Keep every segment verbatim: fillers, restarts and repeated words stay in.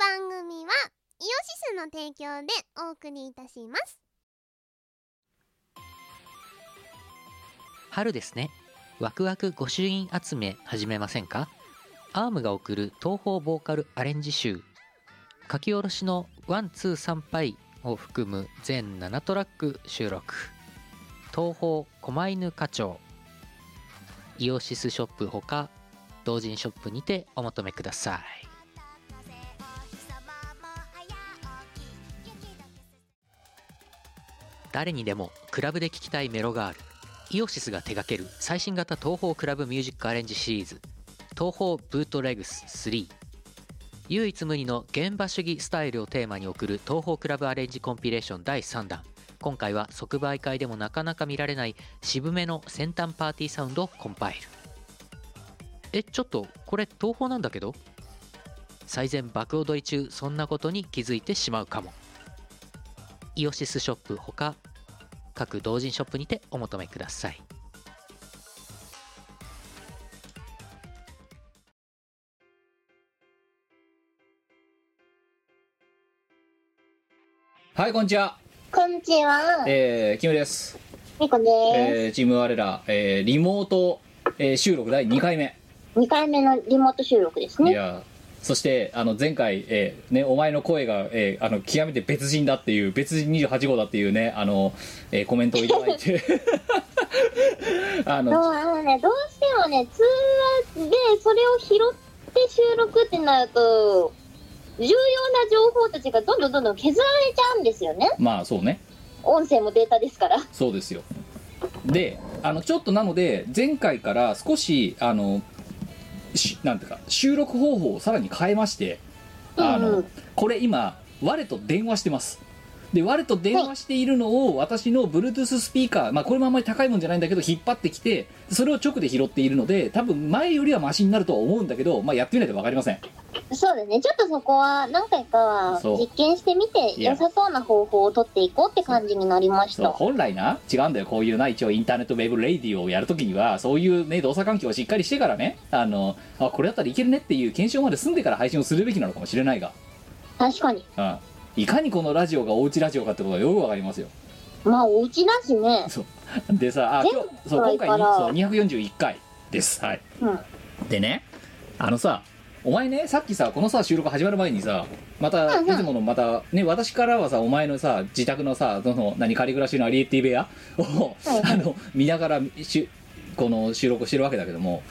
番組はイオシスの提供でお送りいたします。春ですね。ワクワク御朱印集め始めませんか？アームが送る東方ボーカルアレンジ集、書き下ろしのいちにさん杯を含む全ななトラック収録。東方狛犬課長、イオシスショップほか同人ショップにてお求めください。誰にでもクラブで聴きたいメロがある。イオシスが手掛ける最新型東方クラブミュージックアレンジシリーズ東方ブートレグススリー、唯一無二の現場主義スタイルをテーマに送る東方クラブアレンジコンピレーションだいさんだん。今回は即売会でもなかなか見られない渋めの先端パーティーサウンドをコンパイル。え、ちょっとこれ東方なんだけど？最前爆踊り中、そんなことに気づいてしまうかも。イオシスショップほか各同人ショップにてお求めください。はい、こんにちは。こんにちは。えー、キムです。ミコです。えー、チーム我ら、えー、リモート、えー、収録だいにかいめ。にかいめのリモート収録ですね。いや、そしてあの前回、えーね、お前の声が、えー、あの極めて別人だっていう、別人にじゅうはちごうだっていうね、あの、えー、コメントをいただいてあの、あのね、どうしてもね、通話でそれを拾って収録ってなると重要な情報たちがどんどんどんどん削られちゃうんですよね。まあそうね、音声もデータですから。そうですよ。で、あのちょっとなので前回から少しあのなんていうか収録方法をさらに変えまして、あの、うんうん、これ今我と電話してます。で、我と電話しているのを私の Bluetooth スピーカー、まあこれもあんまり高いもんじゃないんだけど引っ張ってきて、それを直で拾っているので多分前よりはマシになるとは思うんだけど、まあやってみないと分かりません。そうだね、ちょっとそこは何回かは実験してみて良さそうな方法を取っていこうって感じになりました。そうそう、本来な、違うんだよ、こういうな、一応インターネットウェブレディオをやるときにはそういうね、動作環境をしっかりしてからね、あのあこれだったらいけるねっていう検証まで済んでから配信をするべきなのかもしれないが、確かに、うん、いかにこのラジオがおうちラジオかってことがよくわかりますよ。まあおうちだしね。そうでさあ、今日そう今回にそうにひゃくよんじゅういっかいです。はい。うん、でね、あのさ、お前ね、さっきさこのさ収録始まる前にさ、またいつものまたね、私からはさお前のさ自宅のさその何仮暮らしのアリエッティ部屋をあの見ながらしこの収録してるわけだけども、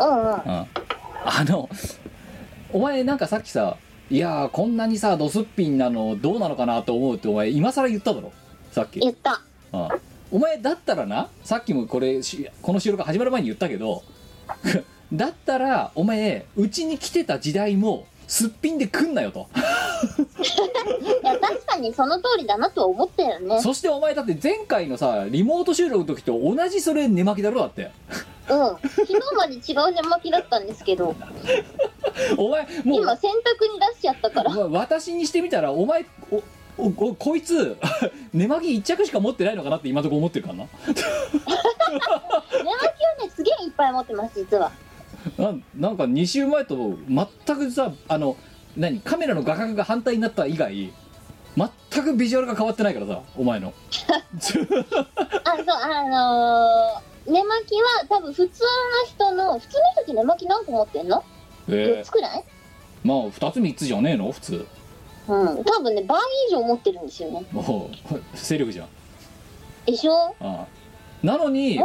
うんうん、うん、あのお前なんかさっきさ、いやーこんなにさドスッピンなのどうなのかなと思うってお前今更言っただろ、さっき言った、うん、お前だったらな、さっきもこれこの収録始まる前に言ったけどだったらお前うちに来てた時代もすっぴんで来んなよといや確かにその通りだなと思ったよね。そしてお前だって前回のさリモート収録の時と同じそれ寝巻きだろだってうん、昨日まで違う寝巻きだったんですけどお前もう今洗濯に出しちゃったから、私にしてみたらお前おおおこいつ寝巻き一着しか持ってないのかなって今とこ思ってるからな寝巻きをねすげえいっぱい持ってます。実はな、なんかに週前と全くさあの何カメラの画角が反対になった以外全くビジュアルが変わってないからさお前のあ、そう、あのー寝巻きは多分普通の人の普通の人って寝巻き何個持ってんの、えー、よっつくらい、まあふたつみっつじゃねえの普通、うん、多分ね倍以上持ってるんですよね。もう勢力じゃんでしょ。ああ、なのに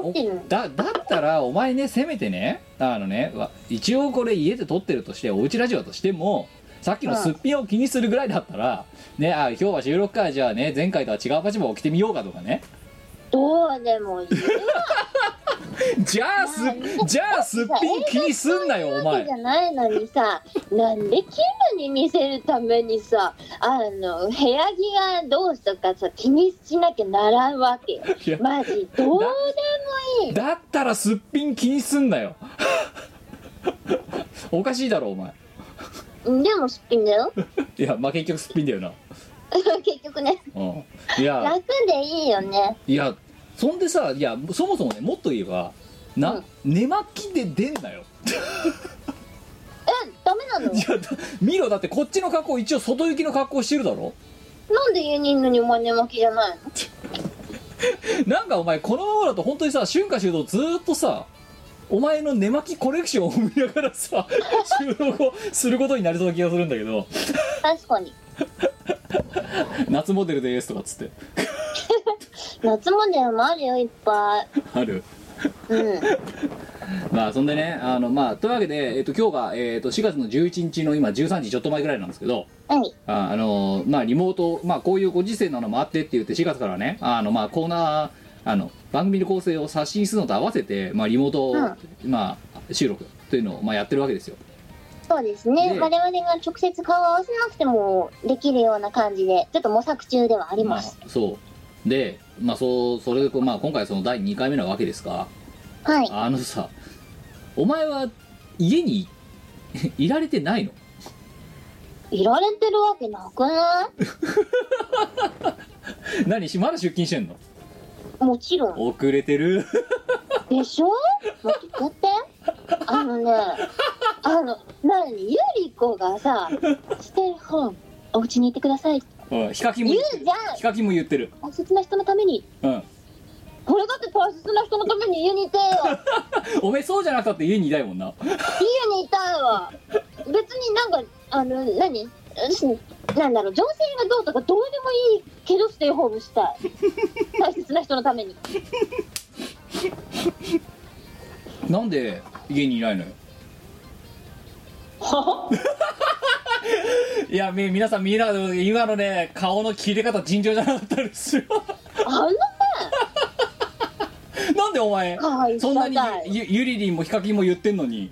だ, だったらお前ね、せめてね、あのね一応これ家で撮ってるとしておうちラジオとしてもさっきのすっぴんを気にするぐらいだったら、うん、ね、あ今日は収録か、じゃあね前回とは違うパジャマを着てみようかとかね。どうでもいいじゃあす、じゃあすっぴん気にすんなよお前。じゃないのにさ、なんでキムに見せるためにさ、あの部屋着がどうとかさ気にしなきゃならんわけよ。マジどうでもいい。だ, だったらすっぴん気にすんなよ。おかしいだろお前。でもすっぴんだよ。いやまあ結局すっぴんだよな。結局ね、うん、いや楽でいいよね。いやそんでさ、いやそもそもね、もっと言えばな、うん、寝巻きで出んなよえ、ダメなの？いや見ろ、だってこっちの格好一応外行きの格好してるだろ。なんで家にいるのにお前寝巻きじゃないの？なんかお前このままだと本当にさ、春夏秋冬ずーっとさお前の寝巻きコレクションを見ながらさ収録をすることになりそうな気がするんだけど。確かに夏モデルでーすとかっつって夏モデルもあるよ、いっぱいある。うんまあそんでね、あのまあというわけで、えっと今日が、えっとしがつのじゅういちにちの今じゅうさんじちょっと前ぐらいなんですけど、はい、あ, あのまあリモート、まあこういうご時世なのもあってって言ってしがつからね、あのまあコーナー、あの番組の構成を刷新するのと合わせて、まあリモート、うん、まあ収録というのをまあやってるわけですよ。そうですね、で我々が直接顔を合わせなくてもできるような感じでちょっと模索中ではあります、まあ、そうで、まあそう、それで、まあ、今回そのだいにかいめなわけですか。はい、あのさ、お前は家にいられてないの？いられてるわけなくない？何し、まだ出勤してんの？もちろん。遅れてるでしょ？待ってあのね、あの、なにゆり子がさ、ステイホーム、お家にいてくださいってヒカキンも言ってる。言うじゃん。ヒカキンも言ってる。大切な人のために。うん。これだって大切な人のために家にいてよおめえそうじゃなかったって家にいたいもんな家にいたいわ。別になんかあの何なんだろう、情勢がどうとかどうでもいいけどステイホームしたい大切な人のためになんで家にいないのよいや皆さん見な今のね顔の切れ方尋常じゃなかったですよあのねなんでお前そんなにゆゆりりんもヒカキンも言ってんのに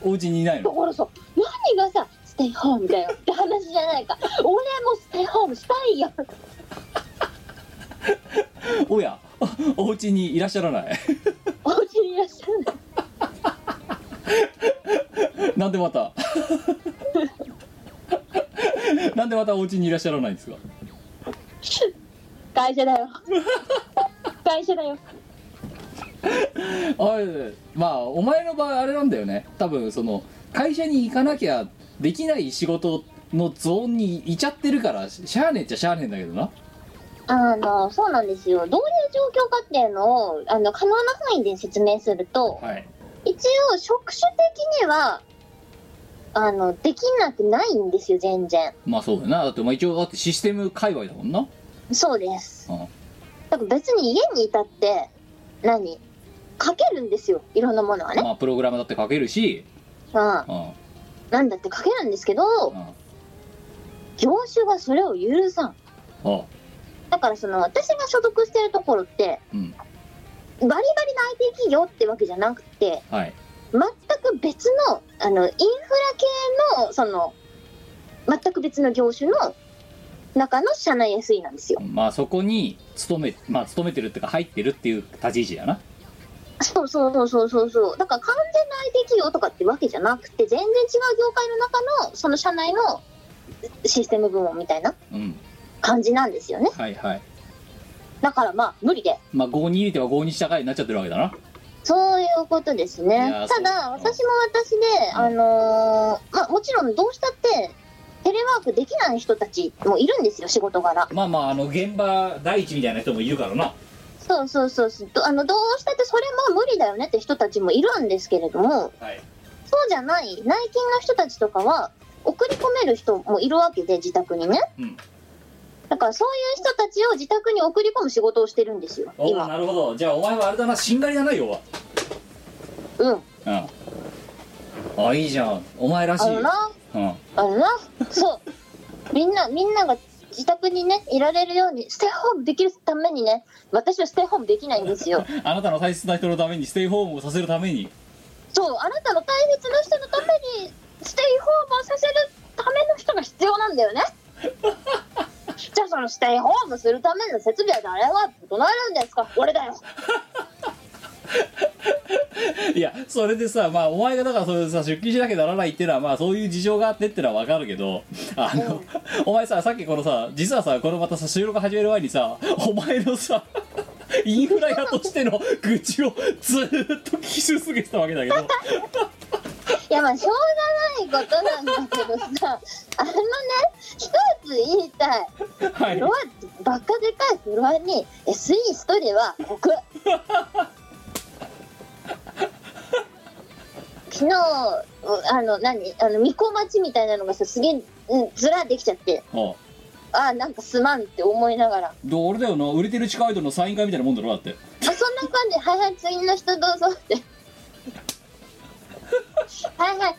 お家にいないの？だからさ、何がさステイホームだよって話じゃないか俺もステイホームしたいよおやお家にいらっしゃらないお家にいらっしゃらないなんでまたなんでまたお家にいらっしゃらないんですか？会社だよ会社だよあれまあお前の場合あれなんだよね、多分その会社に行かなきゃできない仕事のゾーンにいちゃってるからしゃあねえっちゃしゃあねえんだけどな。あのそうなんですよ。どういう状況かっていうのをあの可能な範囲で説明すると、はい、一応職種的にはあのできなくないんですよ全然。まあそうだよな、だってまあ一応だってシステム界隈だもんな。そうです、うん、だから別に家にいたって何書けるんですよ、いろんなものはね、まあ、プログラムだって書けるし、うんうん、なんだって書けるんですけど、うん、業種がそれを許さん、うん、だからその私が所属してるところって、うん、バリバリの アイティー 企業ってわけじゃなくて、はい、全く別 の, あのインフラ系 の, その全く別の業種の中の社内 エスイー なんですよ。まあそこに勤め、まあ、勤めてるっていうか入ってるっていう立ち位置やな。そうそうそうそうそうそう、だから完全な アイティー 企業とかってわけじゃなくて全然違う業界の中のその社内のシステム部門みたいな感じなんですよね、うん、はいはい。だからまあ無理でまあごに入れてはごに社会になっちゃってるわけだな。そういうことですね。ただ私も私で、うん、あのー、まあもちろんどうしたってテレワークできない人たちもいるんですよ、仕事柄。まあまああの現場第一みたいな人もいるからな。そうそうそうそう、あのどうしたってそれも無理だよねって人たちもいるんですけれども、はい、そうじゃない内勤の人たちとかは送り込める人もいるわけで自宅にね、うん、だからそういう人たちを自宅に送り込む仕事をしてるんですよ今。お、なるほど。じゃあお前はあれだな、しんがりだな、要は。うん、うん、あ、いいじゃん、お前らしい。あのな、うん、あのなそうみんなみんなが自宅にねいられるようにステイホームできるためにね、私はステイホームできないんですよあなたの大切な人のためにステイホームをさせるために、そう、あなたの大切な人のためにステイホームをさせるための人が必要なんだよねじゃあそのステイホームするための設備は誰が整えるんですか？俺だよいやそれでさ、まあお前がだからそれでさ出勤しなきゃならないっていうのはまあそういう事情があってってのは分かるけど、あの、うん、お前ささっきこのさ実はさこのまたさ収録始める前にさお前のさインフラ屋としての愚痴をずっと聞き続けてたわけだけどいややまあしょうがないことなんだけどさあのね一つ言いたい、はい、ロアバカでかいフロアに エスイー ストではコク昨日あの何あの巫女町みたいなのがさすげえずらできちゃって、はあ、ああなんかすまんって思いながらどれだよな売れてる地下アイドルのサイン会みたいなもんだろだってあそんな感じはいはい次の人どうぞってはいはいはいはい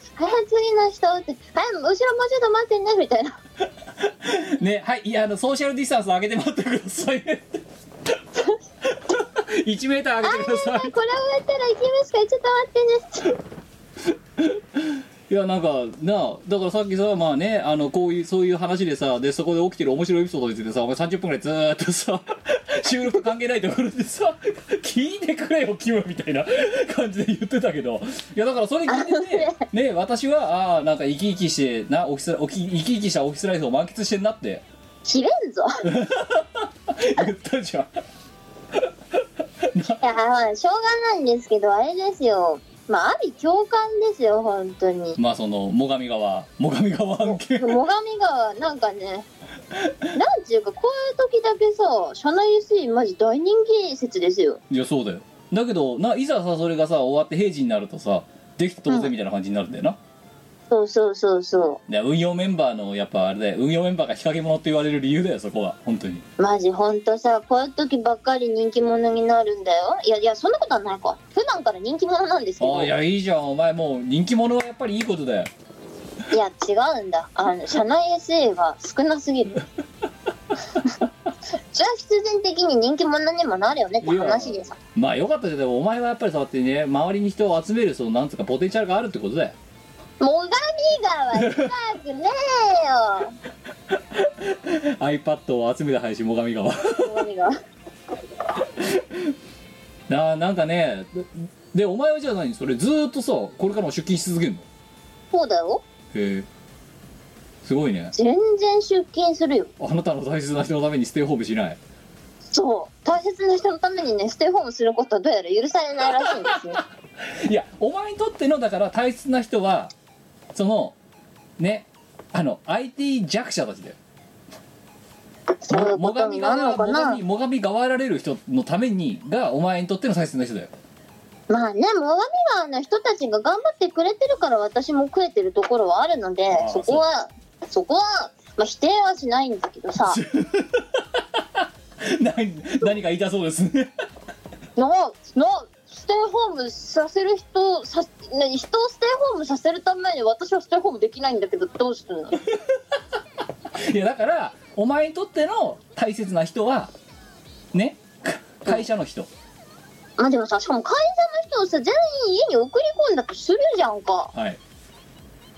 次の人ってはい後ろもうちょっと待ってねみたいなねはいいやあのソーシャルディスタンス上げて待ってくださいいちメーター上げてくださいあーこれをやったらいちメートルしかちょっと待ってねいやなんかなあだからさっきさまあねあのこういうそういう話でさでそこで起きてる面白いエピソードについてさお前さんじゅっぷんぐらいずーっとさ収録関係ないところでさ聞いてくれよキムみたいな感じで言ってたけどいやだからそれ聞いててね私はあなんか生き生きしてなオフィスおき生き生きしたオフィスライフを満喫してんなって切れんぞ言ったじゃんいやしょうがないんですけどあれですよまあ、あり共感ですよ、本当にまあその、最上川、最上川案件最上川、なんかねなんていうか、こういう時だけさ社内 エスイー マジ大人気説ですよいや、そうだよだけど、ないざさ、それがさ、終わって平時になるとさできて当然みたいな感じになるんだよな、うん、そうそうそうそうで運用メンバーの、やっぱあれだよ運用メンバーが引っ掛け者って言われる理由だよ、そこは、本当にマジ、本当さ、こういう時ばっかり人気者になるんだよいやいや、そんなことはないか普段から人気者なんですけどあいやいいじゃんお前もう人気者はやっぱりいいことだよいや違うんだあの社内 エスエー が少なすぎるじゃあ必然的に人気者にもなるよねって話でさまあよかったじゃんでもお前はやっぱりそうやってね周りに人を集めるそのなんつうかポテンシャルがあるってことだよもがみ川深くねえよiPad を集めた配信もがみ川もがみ川な, なんかねでお前はじゃあ何それずっとさこれからも出勤し続けるのそうだよへえすごいね全然出勤するよあなたの大切な人のためにステイホームしないそう大切な人のためにねステイホームすることはどうやら許されないらしいんですよいやお前にとってのだから大切な人はそのねあの アイティー 弱者たちだよもがみがわられる人のためにがお前にとっての大切な人だよまあねもがみ川の人たちが頑張ってくれてるから私も食えてるところはあるのでそこはそこは、まあ、否定はしないんだけどさ何, 何か痛そうですねののステイホームさせる人さ、ね、人をステイホームさせるために私はステイホームできないんだけどどうするのいやだからお前にとっての大切な人はね会社の人、うん、あでもさしかも会社の人をさ全員家に送り込んだとするじゃんかはい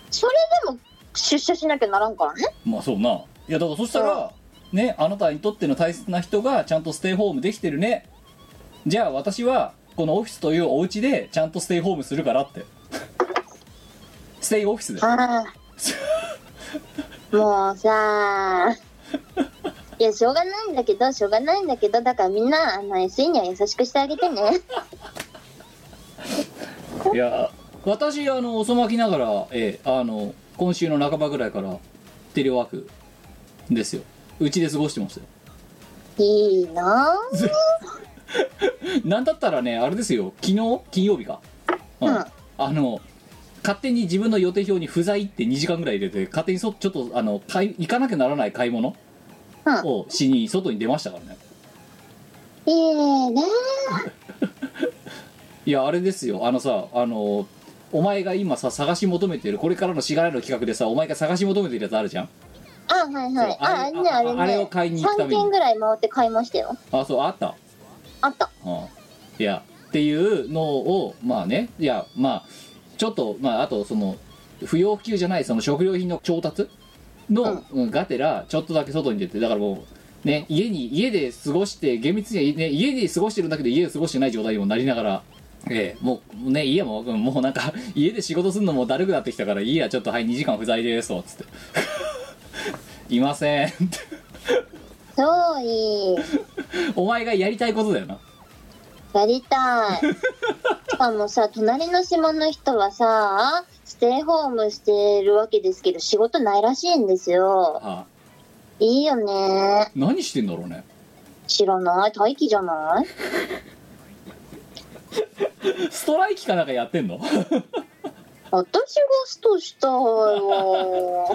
それでも出社しなきゃならんからねまあそうないやだからそしたらねあなたにとっての大切な人がちゃんとステイホームできてるねじゃあ私はこのオフィスというお家でちゃんとステイホームするからってステイオフィスですあもうさいやしょうがないんだけどしょうがないんだけどだからみんなあの エスイー には優しくしてあげてねいや私あの遅まきながら、えー、あの今週の半ばぐらいからテレワークですようちで過ごしてますよいいななんだったらねあれですよ昨日金曜日か、うんうん、あの勝手に自分の予定表に不在ってにじかんぐらい入れて勝手にそちょっとあの買い行かなきゃならない買い物をしに外に出ましたからね、うん、いいねいやあれですよあのさあのお前が今さ探し求めてるこれからのしがらの企画でさお前が探し求めてるやつあるじゃんあはいはいあれねあれねあれを買いに行くためにさんけんぐらい回って買いましたよあそうあったあった、うん、いやっていうのをまあねいやまあちょっとまああとその不要不急じゃないその食料品の調達のがてらちょっとだけ外に出てだからもうね家に家で過ごして厳密には、ね、家で過ごしてるんだけど家で過ごしてない状態にもなりながら、えー、もうね家ももうなんか家で仕事するのもだるくなってきたからいいやちょっとはいにじかん不在ですとつっていませんってそういいお前がやりたいことだよなやりたいしかもさ隣の島の人はさステイホームしてるわけですけど、仕事ないらしいんですよ。ああ、いいよね。何してんだろうね。知らない。待機じゃないストライキかなんかやってんの私がストしたよ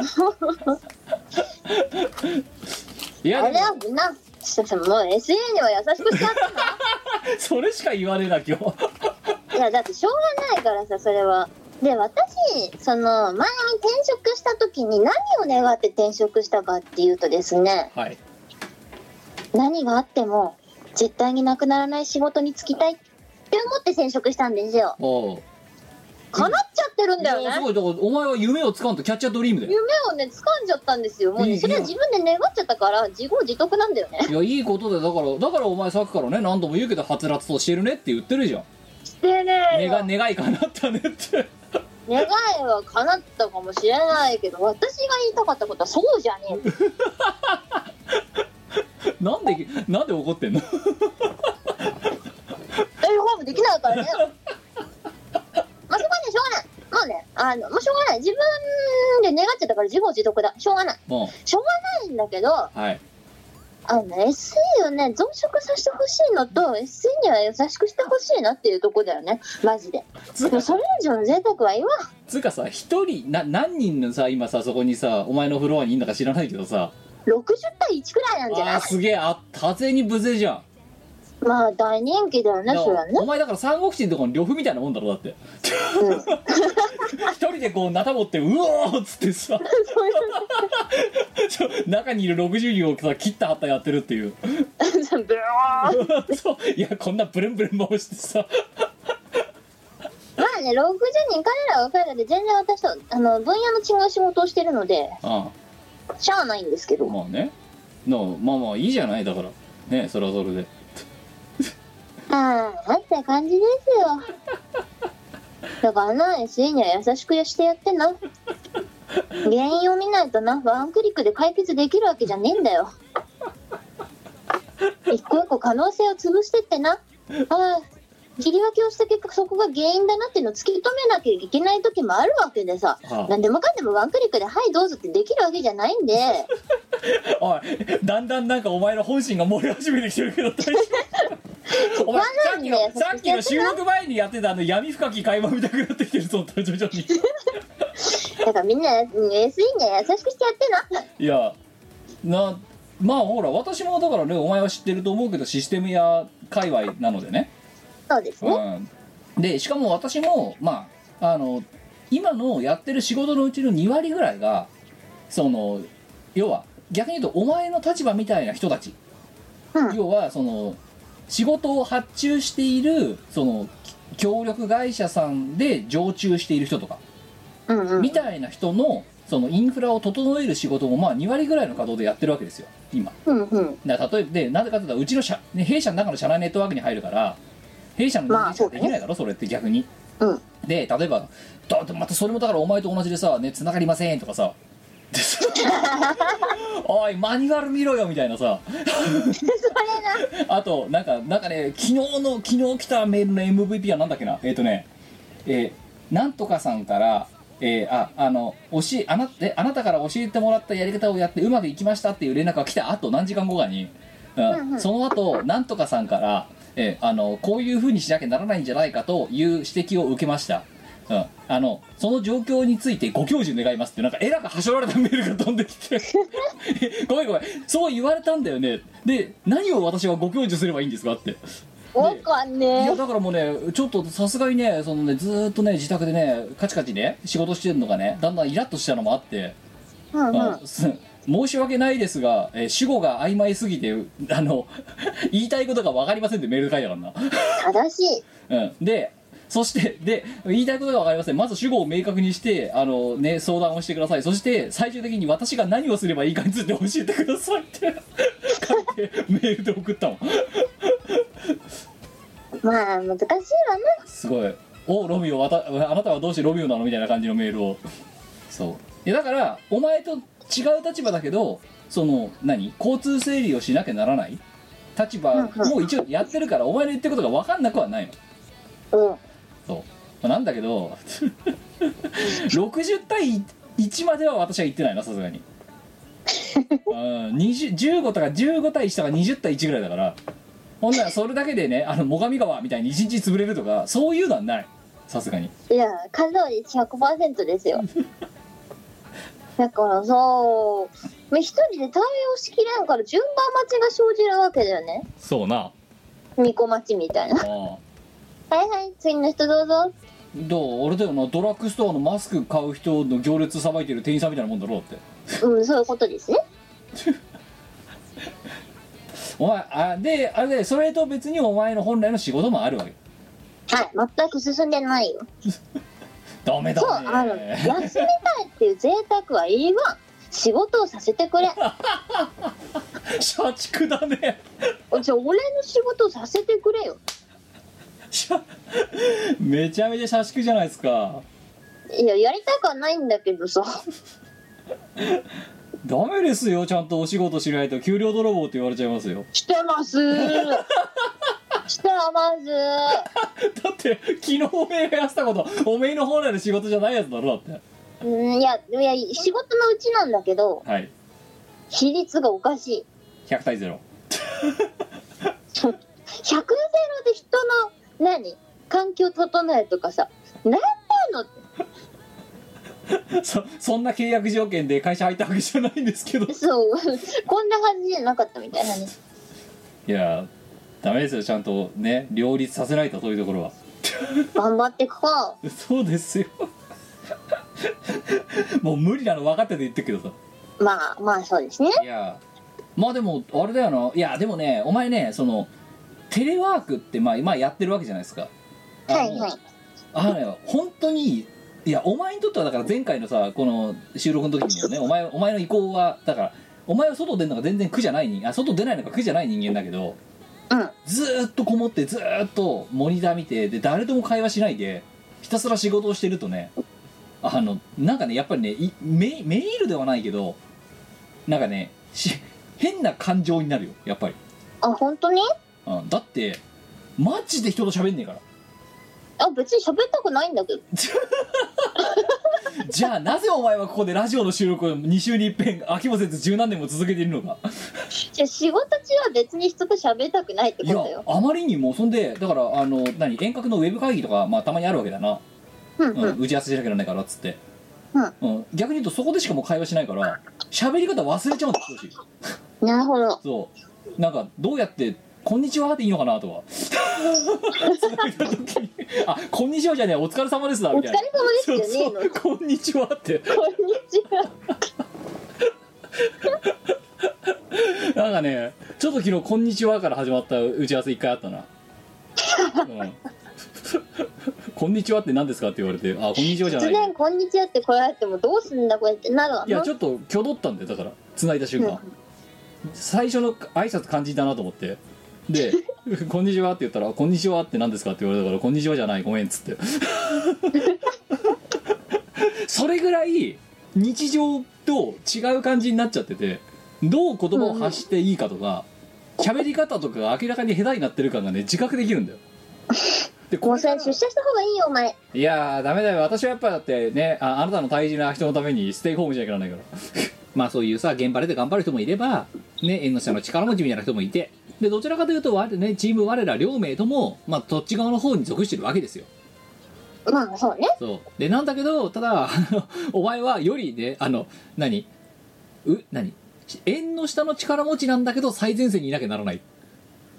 いやあれはな、もう エスエー には優しくしちゃったなそれしか言われな今日いやだってしょうがないからさ、それは。で、私その前に転職した時に何を願って転職したかっていうとですね、はい、何があっても絶対になくならない仕事に就きたいって思って転職したんですよ。おう、叶っちゃってるんだよね。すごい。だからお前は夢を掴んとキャッチャードリームで夢をね掴んじゃったんですよ。もう、ね、いい、それは自分で願っちゃったから自業自得なんだよね。いや、いいことで、だからだからお前さっきからね何度も言うけどはつらつとしてるねって言ってるじゃん。してねえよ。願、願い叶ったねって願いは叶ったかもしれないけど、私が言いたかったことはそうじゃねえなんでなんで怒ってんのテレホームできないからねまあ、そこはねしょうがない。もうね、あのもうしょうがない。自分で願っちゃったから自業自得だ。しょうがない、うん、しょうがないんだけど、はい、あのね エスイー をね増殖させてほしいのと エスイー には優しくしてほしいなっていうとこだよね、マジで。でもそれ以上の贅沢は言わん。つうかさ、一人な何人のさ、今さそこにさお前のフロアにいるのか知らないけどさ、ろくじゅうたいいちくらいなんじゃない？あー、すげえ、あ、多勢に無勢じゃん。まあ大人気だよね、それはね。お前だから三国志のとこの呂布みたいなもんだろ、だって、うん、一人でこうなた持ってうおーっつってさ中にいるろくじゅうにんをさ切ったはったやってるっていうブローそういや、こんなブルンブルン回してさまあね、ろくじゅうにん彼らは彼らで全然私とあの分野の違う仕事をしてるので、ああ、しゃあないんですけど、まあね、まあまあいいじゃない。だからね、それはそれでああって感じですよだからな、 エスイー には優しくしてやってな。原因を見ないとな、ワンクリックで解決できるわけじゃねえんだよ一個一個可能性を潰してってな、あ、切り分けをした結果そこが原因だなっていうのを突き止めなきゃいけない時もあるわけでさ、はあ、何でもかんでもワンクリックではいどうぞってできるわけじゃないんでおい、だんだんなんかお前の本心が漏れ始めてきてるけどお前さっきのさっきの収録前にやってたあの闇深き会話みたくなってきてるぞ、徐々にだからみんな エスイー に優しくしてやってな。いやな、まあほら私もだからね、お前は知ってると思うけどシステム屋界隈なのでね。そうですね、うん、でしかも私もまああの今のやってる仕事のうちのにわりぐらいがその要は逆に言うとお前の立場みたいな人たち、うん、要はその仕事を発注しているその協力会社さんで常駐している人とか、うんうん、みたいな人のそのインフラを整える仕事もまあにわりぐらいの稼働でやってるわけですよ今、うんうん、だから例えばで、なぜかというとうちの社、ね、弊社の中の社内ネットワークに入るから弊社の人間しかできないだろ、まあ そ, ね、それって逆に、うん、で例えばだってまたそれもだからお前と同じでさ、ね、繋がりませんとかさおいマニュアル見ろよみたいなさそれなあとなんかなんかね昨日の昨日来たメールの エムブイピー はなんだっけな、えっ、ー、とね、えー、なんとかさんから、えー、ああの教えあなえあなたから教えてもらったやり方をやってうまくいきましたっていう連絡が来たあと何時間後かに、うんうんうん、その後なんとかさんから、えー、あのこういう風にしなきゃならないんじゃないかという指摘を受けました。うん、あのその状況についてご教授願いますってなんかえらくはしょられたメールが飛んできてごめんごめんそう言われたんだよね。で何を私はご教授すればいいんですかって分かんねえ。いやだからもうねちょっとさすがにねそのねずっとね自宅でねカチカチね仕事してるのがねだんだんイラッとしたのもあって、うんうんうん、申し訳ないですが、えー、主語が曖昧すぎてあの言いたいことが分かりませんってメールで書いたからな正しい、うん、でそしてで言いたいことが分かりません。まず主語を明確にしてあの、ね、相談をしてください。そして最終的に私が何をすればいいかについて教えてくださいって書いてメールで送ったもんまあ難しいわね。すごいおロミオわたあなたはどうしてロミオなのみたいな感じのメールをそういやだからお前と違う立場だけどその何交通整理をしなきゃならない立場もう一応やってるからお前の言ってることが分かんなくはないの。うんそうなんだけどろくじゅうたいいちまでは私は言ってないな、さすがに。うん、じゅうごとかじゅうごたいいちとかにじゅうたいいちぐらいだから、ほんならそれだけでね、あの最上川みたいにいちにち潰れるとかそういうのはない、さすがに。いや数率 ひゃくパーセント ですよ。だからさ、一人で対応しきれんから順番待ちが生じるわけだよね。そうな、二個待ちみたいな。あはいはい、次の人どうぞ。どう、俺だよな、ドラッグストアのマスク買う人の行列さばいてる店員さんみたいなもんだろうって。うん、そういうことですね。お前、あで、あれで、それと別にお前の本来の仕事もあるわけ。はい、全く進んでないよ。ダメだね。そう、あの休みたいっていう贅沢は言いわん。仕事をさせてくれ。社畜だね。じゃあ俺の仕事をさせてくれよ。めちゃめちゃ社畜じゃないですか。いや、やりたくはないんだけどさ。ダメですよ、ちゃんとお仕事しないと給料泥棒って言われちゃいますよ。してますしてますだって昨日おめえがやったこと、おめえの本来の仕事じゃないやつだろ、だって。うん、いやいや仕事のうちなんだけど、はい、比率がおかしい。ひゃくたいゼロ ひゃくたいゼロで人の何環境整えとかさ、何なの。そ, そんな契約条件で会社入ったわけじゃないんですけど。そうこんな感じじゃなかったみたいなね。いやダメですよ、ちゃんとね、両立させないと、そういうところは。頑張っていくか。そうですよ。もう無理なの分かってて言ってるけどさ。まあまあそうですね。いやまあでもあれだよな。いやでもね、お前ね、そのテレワークってまあ今やってるわけじゃないですか。はいはい。あの本当に、いやお前にとってはだから前回のさ、この収録の時にもね、お前お前の意向はだから、お前は外出るのが全然苦じゃない人間、外出ないのが苦じゃない人間だけど、うん、ずーっとこもってずーっとモニター見てで誰とも会話しないでひたすら仕事をしてるとね、あのなんかねやっぱりね、メ、メールではないけどなんかねし変な感情になるよ、やっぱり。あ本当に？うん、だってマジで人と喋んねえから。あ別に喋ったくないんだけど。じゃあなぜお前はここでラジオの収録をに週に一遍飽きもせず十何年も続けているのか。じゃあ仕事中は別に人と喋ったくないってことよ。いやあまりにも、そんでだからあの何遠隔のウェブ会議とか、まあ、たまにあるわけだな、うんうんうん、打ち合わせしなきゃならないからっつって、うんうん、逆に言うとそこでしかもう会話しないから喋り方忘れちゃうんだ少し。なるほど。そうなんかどうやってこんにちはっていいのかなとは。あ、こんにちはじゃねえ、お疲れ様ですなみたいな。お疲れ様ですよね。そうそうこんにちはって。こんにちは。なんかね、ちょっと昨日こんにちはから始まった打ち合わせ一回あったな。うん、こんにちはって何ですかって言われて、あ、こんにちはじゃない。突然こんにちはって来られてもどうすんだこれってなるわ。いやちょっと挙動ったんだよ、だから繋いだ瞬間、うん、最初の挨拶肝心だなと思って。でこんにちはって言ったら、こんにちはって何ですかって言われたから、こんにちはじゃないごめんっつって。それぐらい日常と違う感じになっちゃってて、どう言葉を発していいかとか喋り方とかが明らかに下手になってる感がね自覚できるんだよ。でこれ出社した方がいいよお前。いやーダメだよ、私はやっぱだってね、 あ, あなたの大事な人のためにステイホームじゃいけないから。まあそういうさ、現場で頑張る人もいればね、縁の下の力持ちみたいな人もいて、でどちらかというと我、ね、チーム我ら両名とも、まあ、どっち側の方に属してるわけですよ。まあそうね。そうでなんだけど、ただお前はよりね、あの何う何縁の下の力持ちなんだけど最前線にいなきゃならない。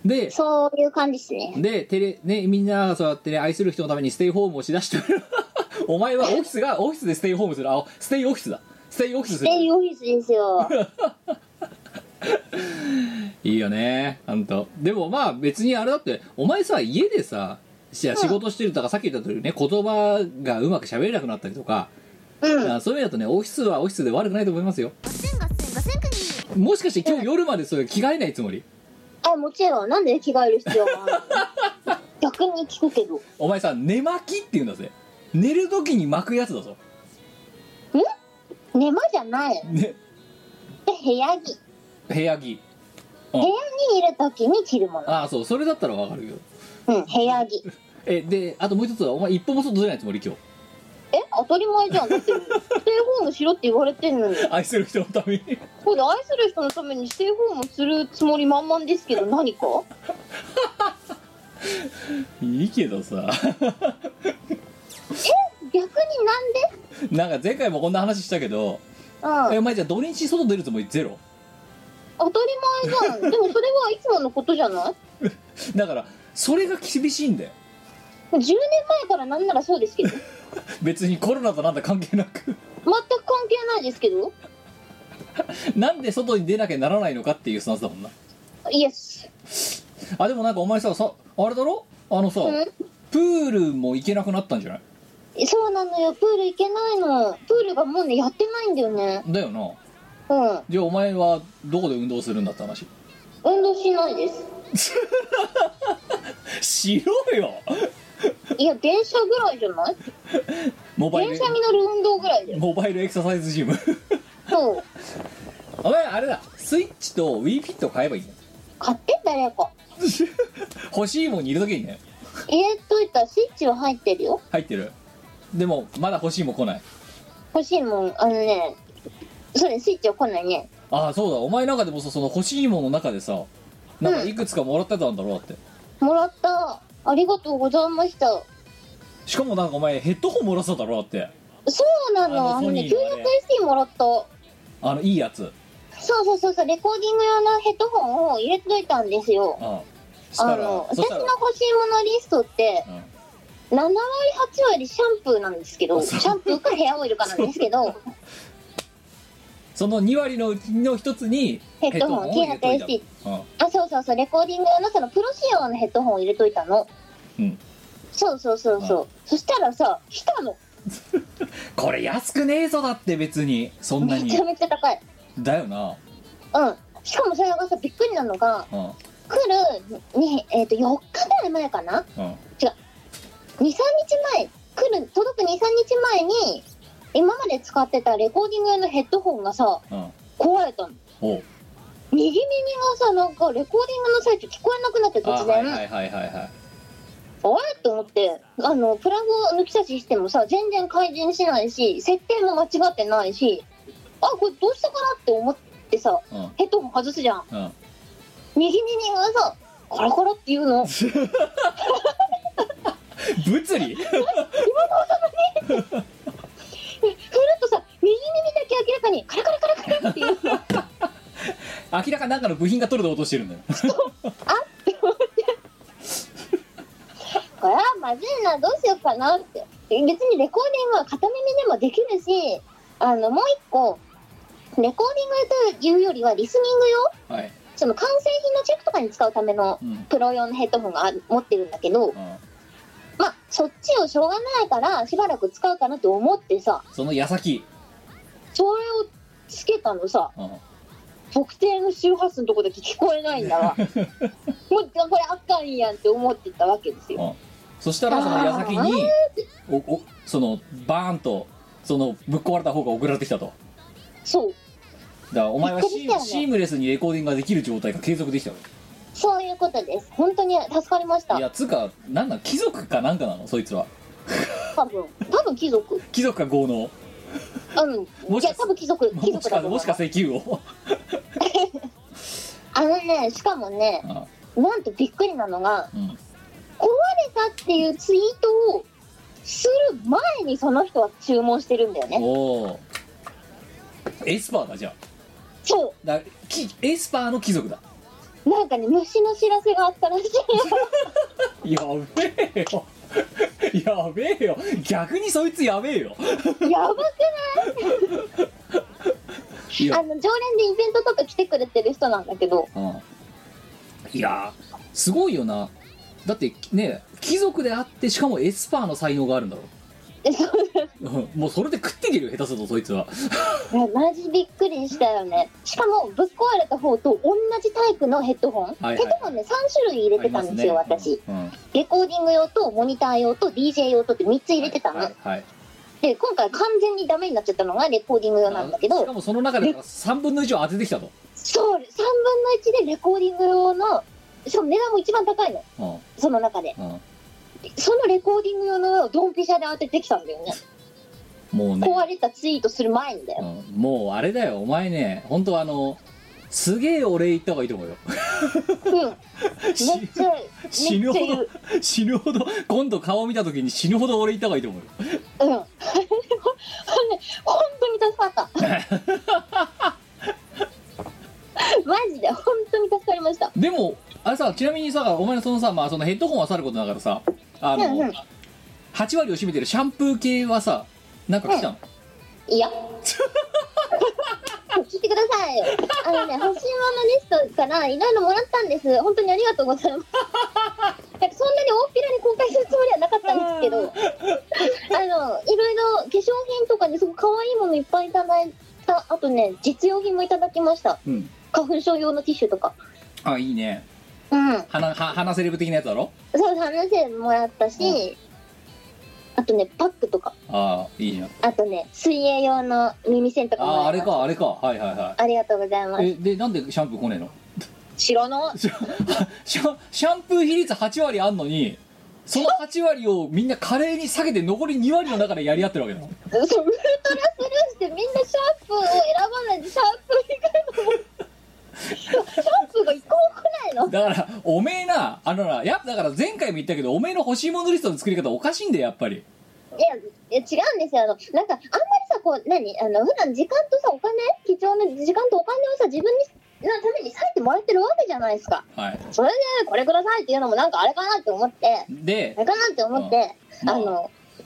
でそういう感じですね。でテレね、みんなそうやってね愛する人のためにステイホームをしだしてる。お前はオフィスがオフィスでステイホームする。あステイオフィスだ。ステイオフィスする。ステイオフィスですよ。いいよねあんた。でもまあ別にあれだって、お前さ家でさ仕事してるとか、さっき言った通りね、言葉がうまく喋れなくなったりとか、うん、そういう意味だとねオフィスはオフィスで悪くないと思いますよ。もしかして今日夜までそれ着替えないつもり？あもちろん。なんで着替える必要がある？逆に聞くけど、お前さ寝巻きって言うんだぜ。寝る時に巻くやつだぞ。ん？寝間じゃない、ね、で部屋着部屋着、うん、部屋にいるときに着るもの。ああそう、それだったらわかるよ。うん部屋着。えであともう一つは、お前一歩も外出ないつもり今日。え、当たり前じゃん。だってステイホームしろって言われてんのに愛する人のためにこれ愛する人のためにステイホームするつもり満々ですけど何かいいけどさえ、逆になんでなんか前回もこんな話したけど、うん、え、お前じゃあ土日外出るつもりゼロ？当たり前じゃん。でもそれはいつものことじゃないだからそれが厳しいんだよ。じゅうねんまえからなんならそうですけど別にコロナとなんだ関係なく全く関係ないですけどなんで外に出なきゃならないのかっていうスタンスだもんな。イエス。あ、でもなんかお前さ、さあれだろ、あのさ、うん、プールも行けなくなったんじゃない？そうなのよ、プール行けないの。プールがもうねやってないんだよね。だよな。うん。じゃあお前はどこで運動するんだって話。運動しないですしろよいや電車ぐらいじゃない？モバイル電車に乗る運動ぐらいだよ。モバイルエクササイズジムそう。お前あれだ、スイッチと WiiFit 買えばいいんだ。買って誰か欲しいもんにいるときにね入れといた。スイッチは入ってるよ。入ってる。でもまだ欲しいもん来ない。欲しいもん、あのね、そうね、スイッチは来ないね。ああそうだ、お前なんかでもさ、その欲しいもんの中でさ、なんかいくつかもらってたんだろう、うん、だってもらった、ありがとうございました。しかもなんかお前ヘッドホンもらっただろうって。そうなの、あのね きゅうひゃくエスイー もらった、あのいいやつ。そうそうそうそう、レコーディング用のヘッドホンを入れといたんですよ。ああ、あの私の欲しいものリストって、うん、ななわりはちわりシャンプーなんですけど、シャンプーかヘアオイルかなんですけどそのにわりのうちの一つにヘッドホンを入れといた。ああそうそうそう、レコーディング用のそのプロ仕様のヘッドホンを入れといたの、うん、そうそうそうそう、うん、そしたらさ、来たのこれ安くねえぞ。だって別にそんなにめちゃめちゃ高いだよな。うん、しかもそれがさ、びっくりなのが、うん、来るに、えー、とよっかぐらい前かな、うん、違うにさんにちまえ、来る届くにさんにちまえに今まで使ってたレコーディング用のヘッドホンがさ、うん、壊れたの。お右耳がさ、なんかレコーディングの最中聞こえなくなって突然、あ、はいはいはいはいはい、あれと思って、あのプラグを抜き差ししてもさ全然改善しないし、設定も間違ってないし、あ、これどうしたかなって思ってさ、うん、ヘッドホン外すじゃん、うん、右耳がさカラカラって言うの物理今のおさまにふるっとさ、右耳だけ明らかにカラカラカラカラって言うの明らかなんかの部品が取れた音してるんだよあって思ってこれはまずいな、どうしようかなって。別にレコーディングは片耳でもできるし、あのもう一個レコーディングというよりはリスニング用、はい、その完成品のチェックとかに使うためのプロ用のヘッドホンが持ってるんだけど、うん、まあそっちをしょうがないからしばらく使うかなと思ってさ、その矢先それをつけたのさ、うん、特定の周波数のとこだけ聞こえないんだわもうこれあかんやんって思ってたわけですよ、うん、そしたらその矢先におおそのバーンとそのぶっ壊れた方が送られてきたと。そうだからお前はシ ー,、ね、シームレスにレコーディングができる状態が継続できたの。そういうことです。本当に助かりました。いやつうかなんなん貴族かなんかなのそいつは多分多分貴族貴族か豪農うんいや多分貴族貴族だと思う。もしか石油をあのね、しかもね、ああなんとびっくりなのが、うん、壊れたっていうツイートをする前にその人は注文してるんだよね。おエスパーだじゃん。そうだきエスパーの貴族だ。なんかね虫の知らせがあったらしいやべえよやべえよ、逆にそいつやべえよやばくないいあの常連でイベントとか来てくれてる人なんだけど、うん、いやすごいよな。だってね貴族であってしかもエスパーの才能があるんだろう。えそうですもうそれで食っていける下手するとそいつはマジびっくりしたよね。しかもぶっ壊れた方と同じタイプのヘッドホン、はいはい、ヘッドホンねさんしゅるい入れてたんですよ、ね、私、うんうん、レコーディング用とモニター用と ディージェー 用とってみっつ入れてたの、はいはいはい、で今回完全にダメになっちゃったのがレコーディング用なんだけど、しかもその中でさんぶんのいち以上当ててきたと。そうさんぶんのいちでレコーディング用の、しかも値段も一番高いの、うん、その中で、うん、そのレコーディング用の上をドンピシャで当ててきたんだよねもうね、壊れたツイートする前にだよ、うん、もうあれだよお前ね、本当あのすげえお礼言った方がいいと思うようん死ぬ、死ぬほど死ぬほど今度顔見た時に死ぬほどお礼言った方がいいと思うようん本当に助かったマジで本当に助かりました。でもあれさ、ちなみにさ、お前のそのさ、まあそのヘッドホンはさることだからさ、あの、うんうん、はちわりを占めてるシャンプー系はさ、なんか来たの、うん、いや聞いてくださいよ、あのね、欲しいものリストからいろいろもらったんです、本当にありがとうございますだそんなに大っぴらに公開するつもりはなかったんですけどあのいろいろ化粧品とかですごく可愛いものいっぱいいただいた、あとね、実用品もいただきました、うん、花粉症用のティッシュとか、あ、いいね、うん、鼻, 鼻セレブ的なやつだろ。そう、鼻セレブもらったし、うん、あとねパックとか、ああいいじゃん。あとね水泳用の耳栓とかもらった。ああ、あれかあれか、はいはいはい、ありがとうございます。えでなんでシャンプー来ねえの？知らない。シャンプー比率はちわりあんのに、そのはちわりをみんな華麗に下げて残りにわりの中でやり合ってるわけだそう、ウルトラスルーしてみんなシャンプーを選ばないでシャンプー以外のシャンプーが一個も来ないの。だからおめえな、あのな、やっぱだから前回も言ったけど、おめえの欲しいものリストの作り方おかしいんだよやっぱり。いや、いや違うんですよ、あのなんかあんまりさ、こう何、あの普段時間とさお金、貴重な時間とお金をさ自分のために割いてもらってるわけじゃないですか、はい、それでこれくださいっていうのもなんかあれかなって思って、であれかなって思って、うん、あの、まあ、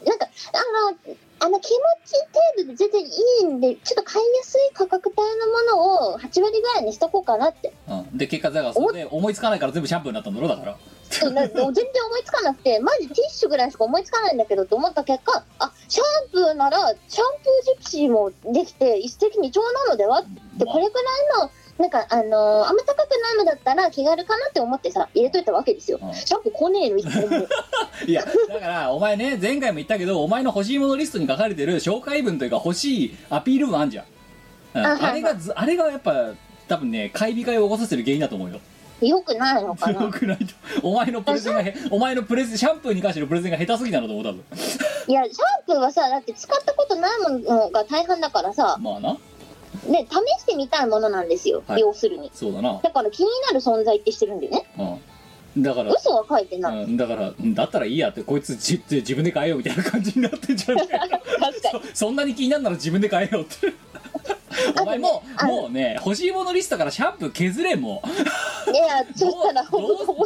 なんかあのあの気持ち程度で全然いいんで、ちょっと買いやすい価格帯のものをはちわりぐらいにしとこうかなって、うん、で結果だからそれで思いつかないから全部シャンプーになったんだろう。だからそうだ、全然思いつかなくて、マジティッシュぐらいしか思いつかないんだけどと思った結果、あ、シャンプーならシャンプージプシーもできて一石二鳥なのではって、これぐらいのなんかあのー、あんま高くないのだったら気軽かなって思ってさ入れといたわけですよ、うん、シャンプー来ねえのいやだからお前ね、前回も言ったけど、お前の欲しいものリストに書かれてる紹介文というか欲しいアピール文あんじゃん、うん、あ, あれが、はいはい、あれがやっぱ多分ね買い控えを起こさせる原因だと思うよ。良くないのかな。良くないと、お前のプレゼンがへお前のプレゼン、シャンプーに関してのプレゼンが下手すぎなのと思ったぞいやシャンプーはさ、だって使ったことないものが大半だからさ、まあなね、試してみたいものなんですよ、はい、要するに。そうだな、だから気になる存在ってしてるんでね、うん、だから嘘は書いてない、うん、だからだったらいいやって、こいつじって自分で変えようみたいな感じになってんじゃないかそ, そんなに気になるなら自分で変えようってお前もう、ね、もうね欲しいものリストからシャンプー削れもういやそしたらほ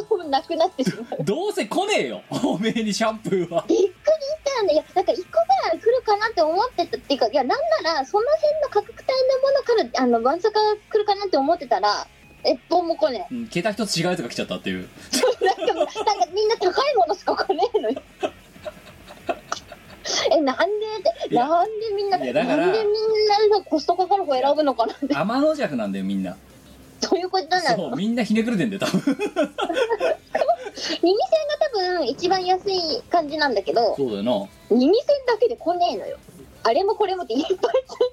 ぼなくなってしまうどうせ来ねえよおめえにシャンプーは。びっくりしたんだよ、なんかいっこぐらい来るかなって思ってたっていうか、いやなんならその辺の価格帯のものからあのまさか来るかなって思ってたら一本も来ねえ、うん、桁一つ違うやつが来ちゃったっていうなんかもうなんかみんな高いものしか来ねえのよえ、なんでって、なんでみんな、なんでみんなコストコからこう選ぶのかなって天の弱なんだよみんな。そういうことなの、そう、みんなひねくれてんだよ多分耳栓が多分一番安い感じなんだけど、そうだよな、耳栓だけで来ねえのよ、あれもこれもっていっぱ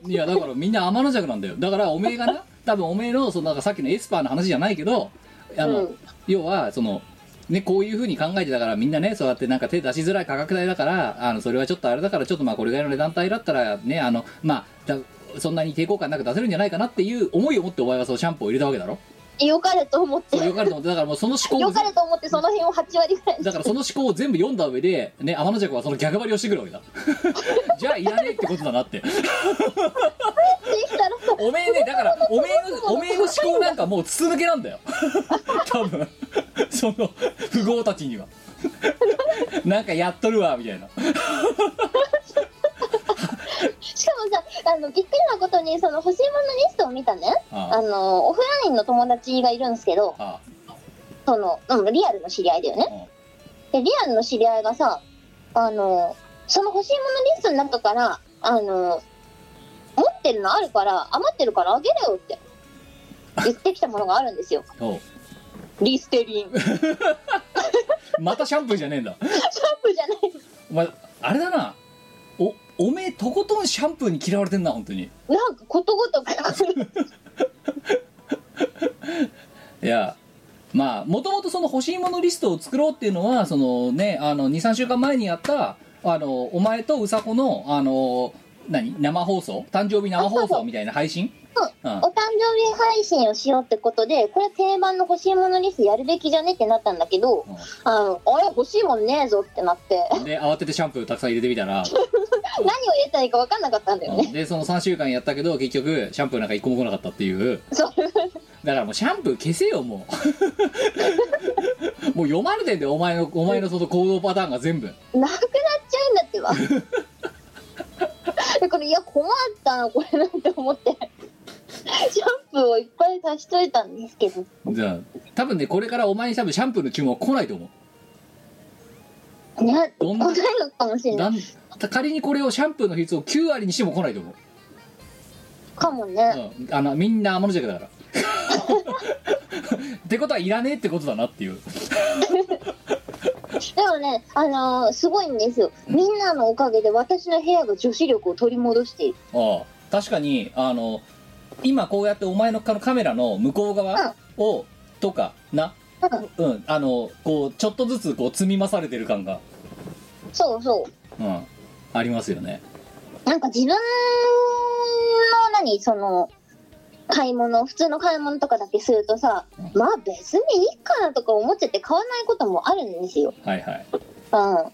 いいやだからみんな天の弱なんだよ。だからおめえがな多分おめえのそのなんかさっきのエスパーの話じゃないけど、あの、うん、要はそのね、こういう風に考えてたからみんなねそうやってなんか手出しづらい価格帯だから、あのそれはちょっとあれだからちょっとまあこれぐらいの値段帯だったらね、あのまあそんなに抵抗感なく出せるんじゃないかなっていう思いを持ってお前はそうシャンプーを入れたわけだろ。よかれと思ってよかれと思ってだからもうその思考よかれと思ってその辺をはちわりぐらいだからその思考を全部読んだ上でね、天の邪鬼はその逆張りをしてくるわけだじゃあいらねえってことだなっておめえね、だからおめえのおめえの思考なんかもう筒抜けなんだよ多分その富豪たちにはなんかやっとるわみたいなしかもさ、あのびっくりなことにその欲しいものリストを見たね、あああのオフラインの友達がいるんですけど、ああその、うん、リアルの知り合いだよね。ああでリアルの知り合いがさ、あのその欲しいものリストの中からあの持ってるのあるから余ってるからあげれよって言ってきたものがあるんですよリステリンまたシャンプーじゃねえんだシャンプーじゃないお前あれだな、おおめえとことんシャンプーに嫌われてんな本当に。なんかことごとくいやまあもともとその欲しいものリストを作ろうっていうのはそのね、あのに、さんしゅうかんまえにやったあのお前とうさこのあの何生放送誕生日生放送みたいな配信、そう、うん、お誕生日配信をしようってことで、これ定番の欲しいものリストやるべきじゃねってなったんだけど、うん、あのあれ欲しいもんねえぞってなってで慌ててシャンプーたくさん入れてみたら何を入れたらいいか分かんなかったんだよね、うん、でそのさんしゅうかんやったけど結局シャンプーなんかいっこも来なかったっていう。そうだからもうシャンプー消せよもうもう読まれてんだよお前のお前のその行動パターンが全部なくなっちゃうんだってばだからいや困ったなこれなんて思ってシャンプーをいっぱい足しといたんですけど、じゃあ多分ねこれからお前に多分シャンプーの注文は来ないと思う。いや来ないのかもしれない。仮にこれをシャンプーの比率をきゅう割にしても来ないと思うかもね、うん、あのみんな天の邪気だからってことはいらねえってことだなっていうでもね、あのー、すごいんですよ。みんなのおかげで私の部屋が女子力を取り戻している。ああ確かに、あの今こうやってお前のカメラの向こう側を、うん、とかな、うん、うん、あのこうちょっとずつこう積み増されてる感が、そうそう、うん、ありますよね。なんか自分の何その買い物、普通の買い物とかだけするとさ、うん、まあ別にいいかなとか思っちゃって買わないこともあるんですよ。はいはい。うん。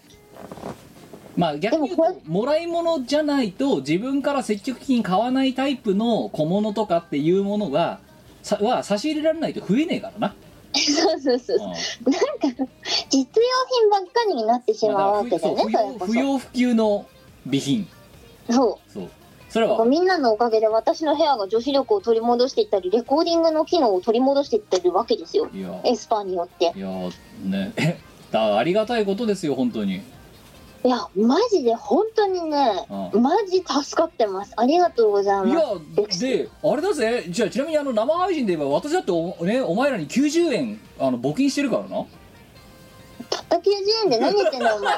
まあ逆に言うともらい物じゃないと自分から積極的に買わないタイプの小物とかっていうものがさは差し入れられないと増えねえからな。そうそうそう、うん、なんか実用品ばっかりになってしまうわけだよね。だ不要不急の備品。そう。そう。それはみんなのおかげで私の部屋が女子力を取り戻していったりレコーディングの機能を取り戻していってるわけですよ、エスパーによって。いやねだありがたいことですよ本当に。いやマジで本当にね、うん、マジ助かってます、ありがとうございます。いやであれだぜ、じゃあちなみにあの生配信で言えば私だってお、ね、お前らにきゅうじゅうえんあの募金してるからな。たったきゅうじゅうえんで何言ってんのお前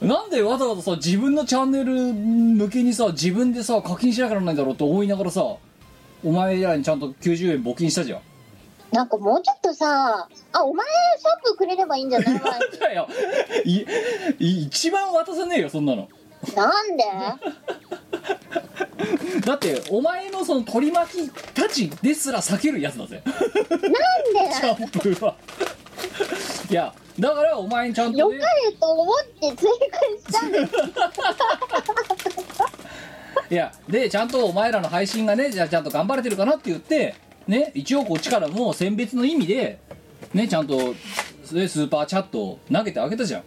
なんでわざわざさ自分のチャンネル向けにさ自分でさ課金しなきゃならないんだろうと思いながらさお前らにちゃんときゅうじゅうえん募金したじゃん。なんかもうちょっとさあお前シャンプーくれればいいんじゃないわだよい一番渡さねえよそんなのなんでだってお前のその取り巻きたちですら避けるやつだぜなんでシャンプーはいやだからお前にちゃんと良、ね、かれと思って追加したんですいやでちゃんとお前らの配信がねじゃあちゃんと頑張れてるかなって言ってね一応こっちからも選別の意味でねちゃんとスーパーチャットを投げてあげたじゃん。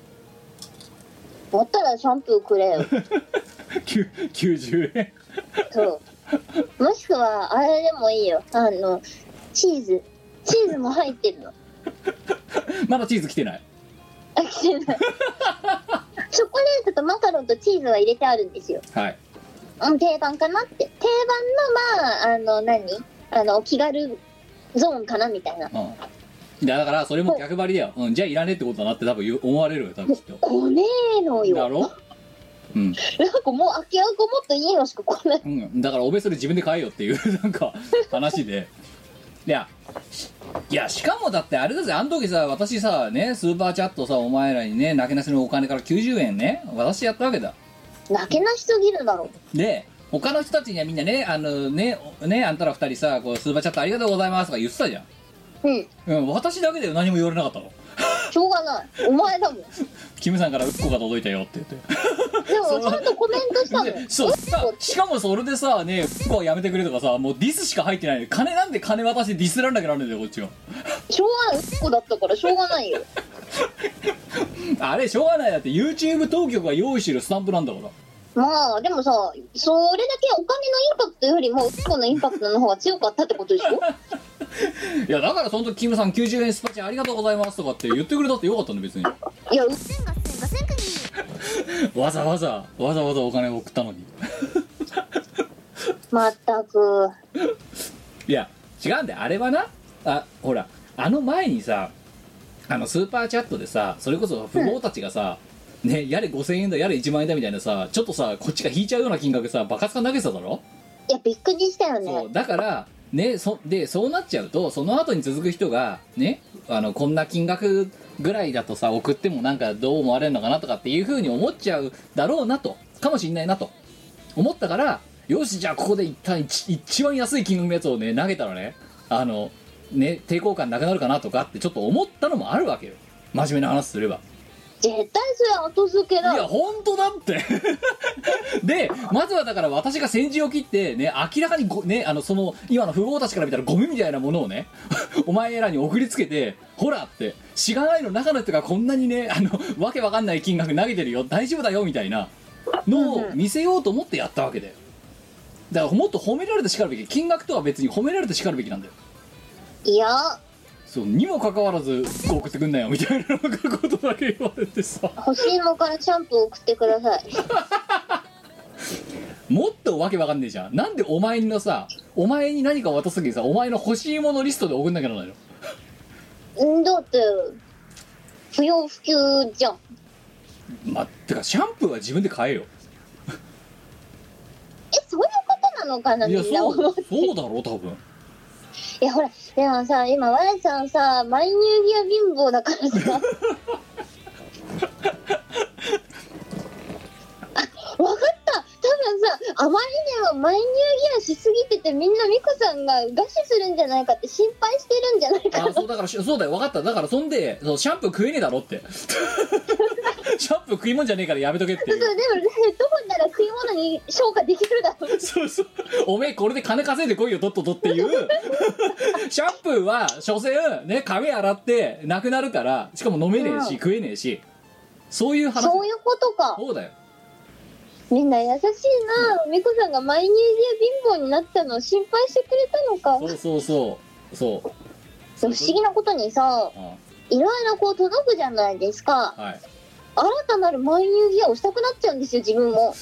だったらシャンプーくれよきゅうじゅうえんそうもしくはあれでもいいよ、あのチーズチーズも入ってるのまだチーズ来てない、あ来てないチョコレートとマカロンとチーズは入れてあるんですよ、はい、うん、定番かなって、定番のまああの何あの気軽ゾーンかなみたいな、うんだからそれも逆張りだよ、うん、じゃあいらねえってことだなって多分思われるよ多分きっと。来ねえのよだろ、うん、なんかもう空き家がもっといいのしか来ない、うん、だからおべそれ自分で買えよっていうなんか話でいやいやしかもだってあれだぜ、あの時さ私さねスーパーチャットさお前らにねなけなしのお金からきゅうじゅうえんね渡してやったわけだ。なけなしすぎるだろ。で他の人たちにはみんなねあのねねあんたらふたりさこうスーパーチャットありがとうございますとか言ってたじゃん。うんうん、私だけだよ何も言われなかったのしょうがないお前だもんキムさんからウッコが届いたよって言ってでもちゃんとコメントしたのそうさしかもそれでさねウッコはやめてくれとかさもうディスしか入ってないの金なんで金渡してディスらんなきゃなんねんだよこっちはしょうがないウッコだったからしょうがないよあれしょうがないだって YouTube 当局が用意してるスタンプなんだから。まあでもさそれだけお金のインパクトよりもウッコのインパクトの方が強かったってことでしょいやだからその時キムさんきゅうじゅうえんスパチャありがとうございますとかって言ってくれたってよかったんだ別に。いやうっせんがっせんがっせん国わざわざわざわざお金を送ったのにまったくいや違うんだよあれはな、あほらあの前にさあのスーパーチャットでさそれこそ富豪たちがさ、うん、ねやれごせんえんだやれいちまんえんだみたいなさちょっとさこっちが引いちゃうような金額さバカスカ投げてただろ。いやびっくりしたよね。そうだからね、そでそうなっちゃうとその後に続く人がねあのこんな金額ぐらいだとさ、送ってもなんかどう思われるのかなとかっていう風に思っちゃうだろうなと、かもしんないなと思ったから、よしじゃあここで一旦一, 一番安い金額のやつをね投げたらね、あのね抵抗感なくなるかなとかってちょっと思ったのもあるわけよ、真面目な話すれば。絶対それは後付けだ。いや本当だってでまずはだから私が先陣を切ってね、明らかにご、ね、あのその今の富豪たちから見たらゴミみたいなものをねお前らに送りつけて、ほらってしがないの中の人がこんなにね、あのわけわかんない金額投げてるよ、大丈夫だよみたいなのを見せようと思ってやったわけだよ。だからもっと褒められてしかるべき、金額とは別に褒められてしかるべきなんだよ。いやそうにもかかわらず送ってくんなよみたいなことだけ言われてさ、欲しいもからシャンプー送ってくださいもっとわけわかんねえじゃん。なんでお前のさ、お前に何か渡すときにさ、お前の欲しいものリストで送んなきゃならないの？んだって不要不急じゃん。まあ、てかシャンプーは自分で買えよえ、そういうことなのかな。いやそう、そうだろう多分。いやほらでもさ、今ワイさんさマイ乳牛は貧乏だからさあ、わかった、多分さあまりにもマイ乳牛しすぎてて、みんなミコさんが餓死するんじゃないかって心配してるんじゃないかな。あ、そうだからそうだよ、わかった。だからそんでそうシャンプー食えねえだろってシャンプー食い物じゃねえからやめとけって。そうそう、でもヘッドホンなら食い物に消化できるだろうそうそう、おめえこれで金稼いでこいよ、とっととっていうシャンプーは所詮ね、髪洗ってなくなるから、しかも飲めねえし、うん、食えねえし、そういう話。そういうことか。そうだよ、みんな優しいな、うん、みこさんがマイ乳牛貧乏になったのを心配してくれたのか。そうそうそうそうそう、不思議なことにさ、うん、いろいろこう届くじゃないですか、はい、新たなるマイ乳ギアをしたくなっちゃうんですよ、自分も。こ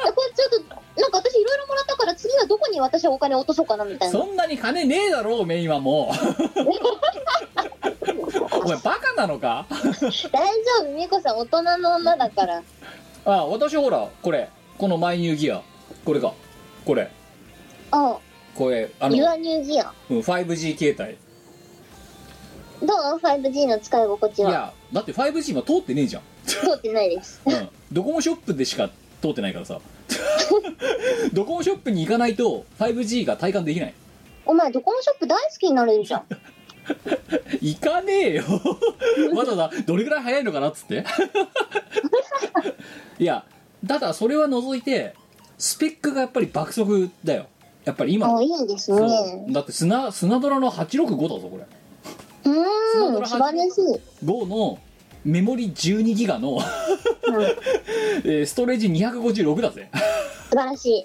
れちょっとなんか私いろいろもらったから、次はどこに私はお金落とそうかなみたいな。そんなに金ねえだろおめえ今もうお前バカなのか大丈夫、みこさん大人の女だから。ああ、私ほらこれ、このマイ乳ギア、これか、これ、ああこれ、あのユアニューギア、うん、ファイブジー 携帯どう？ ファイブジー の使い心地は。いやだって ファイブジー 今通ってねえじゃん。通ってないです、うん、ドコモショップでしか通ってないからさドコモショップに行かないと ファイブジー が体感できない。お前ドコモショップ大好きになるじゃん行かねえよわざわざどれぐらい早いのかなっつっていやただそれは除いて、スペックがやっぱり爆速だよ、やっぱり今。あ、いいですね。だって砂、砂ドラのはちろくごだぞこれ。うん、素晴らしい。ごのメモリじゅうにギガの、うんえー、ストレージにひゃくごじゅうろくだぜ素晴らしい。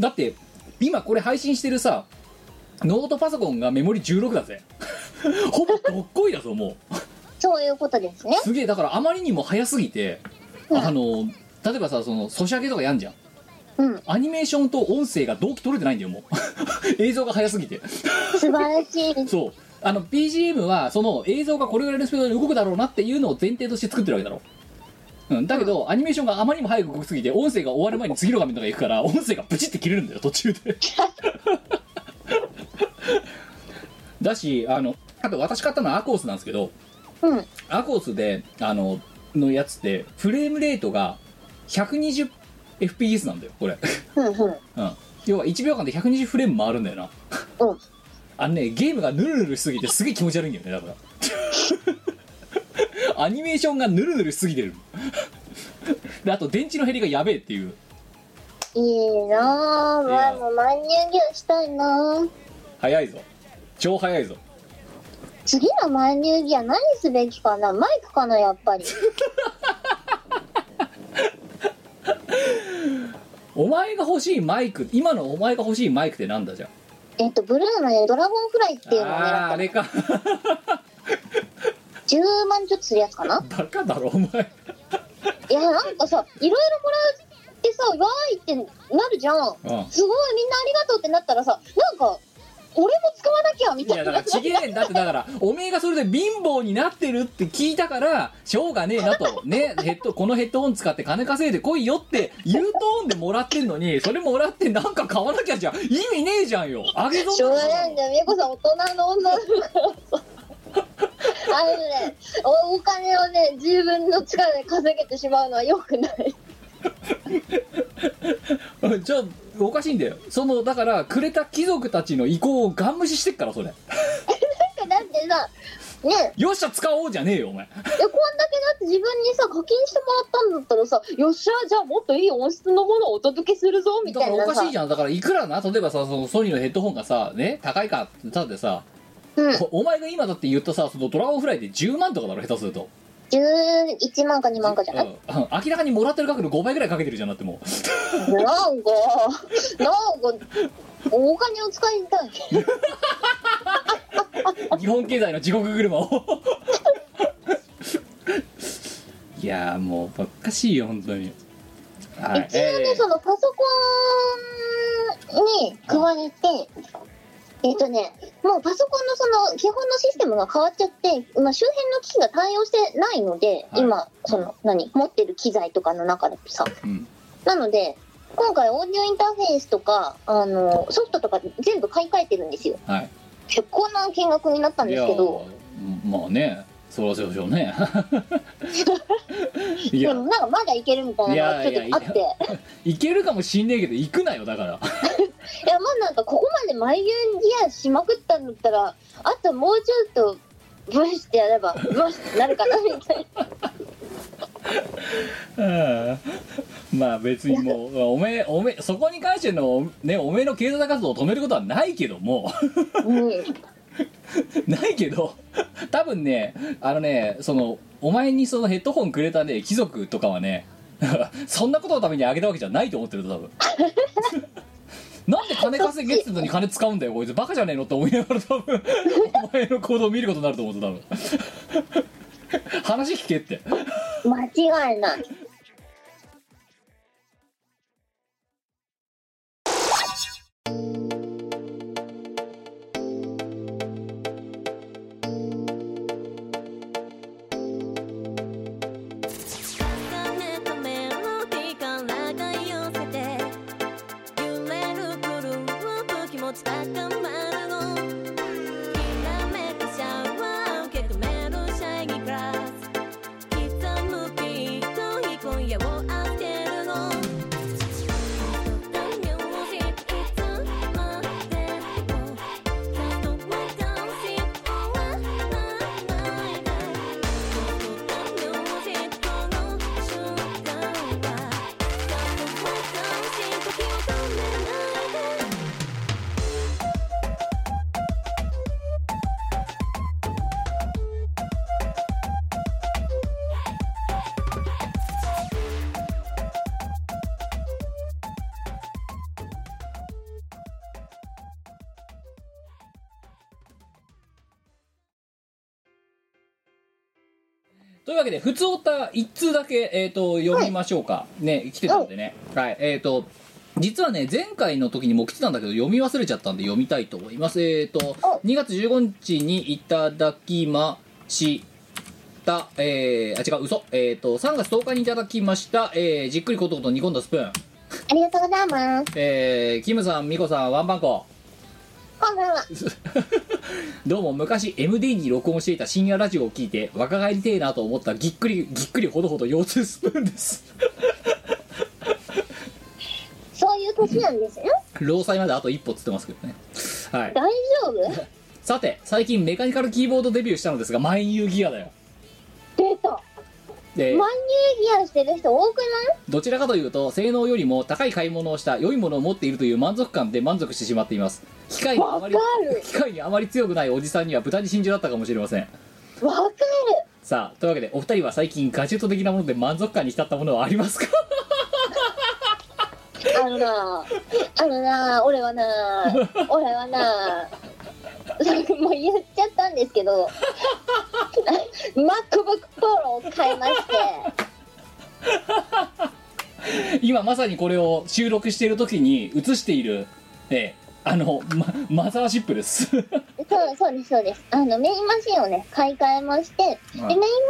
だって今これ配信してるさ、ノートパソコンがメモリじゅうろくだぜほぼどっこいだぞもうそういうことですね。すげえ、だからあまりにも早すぎて、うん、あの例えばさ、そのソシャゲとかやんじゃん、うん、アニメーションと音声が同期取れてないんだよもう映像が早すぎて素晴らしいそう、あの ビージーエム はその映像がこれぐらいのスピードで動くだろうなっていうのを前提として作ってるわけだろ、うん、だけどアニメーションがあまりにも早く動きすぎて、音声が終わる前に次の画面とか行くから、音声がブチって切れるんだよ途中でだし、あのあと私買ったのはアコースなんですけど、うん、アコースであののやつってフレームレートが ひゃくにじゅうエフピーエス なんだよこれうん、うんうん、要はいちびょうかんでひゃくにじゅうフレーム回るんだよなうん、あのね、ゲームがヌルヌルしすぎてすげえ気持ち悪いんだよねだからアニメーションがヌルヌルしすぎてるであと電池の減りがやべえっていう。いいなぁ、前もマイ乳牛したいなぁ。早いぞ、超早いぞ。次のマイ乳牛は何すべきかな、マイクかなやっぱりお前が欲しいマイク、今のお前が欲しいマイクってなんだじゃん。えっと、ブルーの、ね、ドラゴンフライっていうのを狙った。あーあれかじゅうまんちょっとするやつかな。バカだろお前いやなんかさ、いろいろもらってさ、わーいってなるじゃん、うん、すごいみんなありがとうってなったらさ、なんか俺も使わなきゃみたいな。いやだからちげえんだって、だからおめえがそれで貧乏になってるって聞いたからしょうがねえなとねヘッドこのヘッドホン使って金稼いでこいよってUトーンでもらってんのに、それもらってなんか買わなきゃじゃ意味ねえじゃんよ。あげぞしょうがないんだよ、みやこさん大人の女だからあのね、お, お金をね、自分の力で稼げてしまうのは良くないじゃあおかしいんだよ、そのだからくれた貴族たちの意向をガン無視してっからそれなんかだってさね、よっしゃ使おうじゃねえよお前。いや、こんだけだって自分にさ課金してもらったんだったらさ、よっしゃじゃあもっといい音質のものをお届けするぞみたいな。だからおかしいじゃん。だからいくらな、例えばさそのソニーのヘッドホンがさね高いかってたってさ、うん、お前が今だって言ったさそのドラゴンフライでじゅうまんとかだろ下手すると。じゅういちまんかにまんかじゃない、うん、明らかにもらってる額のごばいぐらいかけてるじゃん。だってもうなんかなんかお金を使いたい日本経済の地獄車をいやーもうばっかしいよ本当に、はい、一応ね、えー、そのパソコンに加えて、えっとね、もうパソコンのその基本のシステムが変わっちゃって、今周辺の機器が対応してないので、はい、今その何持ってる機材とかの中でさ、うん、なので今回オーディオインターフェースとかあのソフトとか全部買い替えてるんですよ。はい、結構な金額になったんですけど。いやまあね、そらそうでしょうね。いやでもなんかまだいけるみたいなのがちょっとあって。い, や い, いけるかもしんねえけど行くなよだから。いやまあなんかここまでマイユニアしまくったんだったらあともうちょっとブッシュってやればブッシュってなるかなみたいなあまあ別にもうおめえおめえそこに関してのねおめえの経済活動を止めることはないけども、うん、ないけど多分ねあのねそのお前にそのヘッドホンくれたね貴族とかはねそんなことのためにあげたわけじゃないと思ってると多分なんで金稼げってのに金使うんだよこいつバカじゃねえのって思いながら多分お前の行動を見ることになると思うと多分話聞けって間違いない。というわけで普通おた一通だけ、えー、と読みましょうか、はい、ね来てたんでね、はいえー、と実はね前回の時にも来てたんだけど読み忘れちゃったんで読みたいと思います。えー、とにがつじゅうごにちにいただきました、えー、あ違う嘘、えー、とさんがつとおかにいただきました、えー、じっくりコトコト煮込んだスプーンありがとうございます、えー、キムさんミコさんワンバンコどうも昔 エムディー に録音していた深夜ラジオを聞いて若返りてえなと思ったぎっくりぎっくりほどほど腰痛スプーンですそういう年なんですよ。労災まであと一歩つってますけどね、はい、大丈夫さて最近メカニカルキーボードデビューしたのですがマイニューギアだよ出たでマイニューギアしてる人多くない？どちらかというと性能よりも高い買い物をした良いものを持っているという満足感で満足してしまっています。機械にあまり、機械にあまり強くないおじさんには豚に真珠だったかもしれません。わかる。さあというわけでお二人は最近ガジェット的なもので満足感に浸ったものはありますか？あのなあのな俺はな俺はなもう言っちゃったんですけどMacBook Pro を買いまして今まさにこれを収録している時に映している、えー、あの、ま、マザーシップですそうそうですそうです。あのメインマシンをね買い替えまして、はい、でメインマシ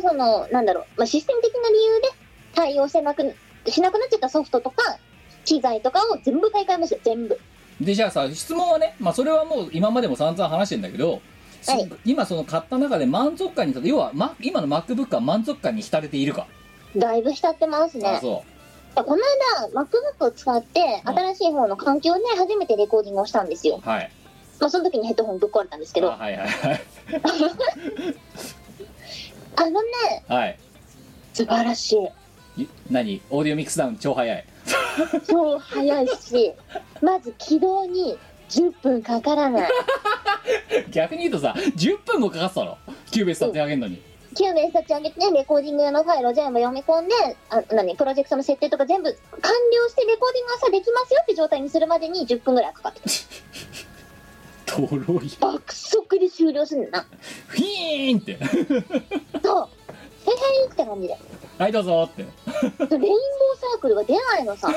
ンのそのなんだろう、まあ、システム的な理由で対応してなくしなくなっちゃったソフトとか機材とかを全部買い替えました全部で。じゃあさ質問はね、まあ、それはもう今までも散々話してんだけどはい、今その買った中で満足感に、要は、ま、今の MacBook は満足感に浸れているか。だいぶ浸ってますね。あ、そう。この間 MacBook を使って新しい方の環境で初めてレコーディングをしたんですよ、うん、はい。まあ、その時にヘッドホンぶっ壊れたんですけど、あ、はいはいはいあのね、はい、素晴らしい。何、オーディオミックスダウン超早い超早いし、まず起動にじゅっぷんかからない逆に言うとさ、じゅっぷんもかかったの、キューベース立ち上げるのに、うん、キューベース立ち上げて、ね、レコーディング用のファイルを全部読み込んで、あ、何、プロジェクトの設定とか全部完了して、レコーディングはさできますよって状態にするまでにじゅっぷんぐらいかかってとろい爆速で終了するんだな、フィーンってそう、ヘヘイって感じで、はいどうぞってレインボーサークルが出ないのさ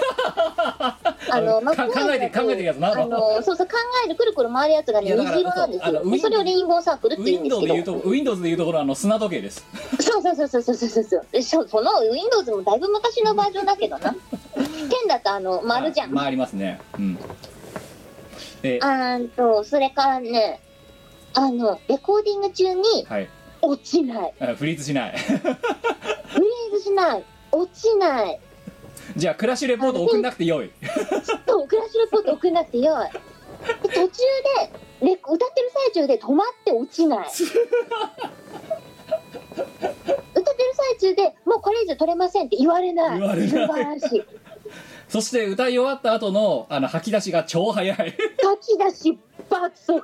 あのまあ、考えて考えてるやつな、あのそうそう、考えるくるくる回るやつがね、虹色なんですよ。 そ, それをレインボーサークルって言うんですけど、 Windows で, Windows でいうところ、あの砂時計ですそうそうそうそうそうそうそうそうその Windows もだいぶ昔のバージョンだけどな剣だとあの回るじゃん、回りますね、うん。えあーとそれからね、あのレコーディング中に、はい、落ちない、フリーズしないフリーズしない、落ちない。じゃあクラッシュレポート送んなくてよいそうクラッシュレポート送んなくてよい途中で、ね、歌ってる最中で止まって落ちない歌ってる最中でもうこれ以上取れませんって言われない、言われない、素晴らしいそして歌い終わった後のあの吐き出しが超早い吐き出し爆速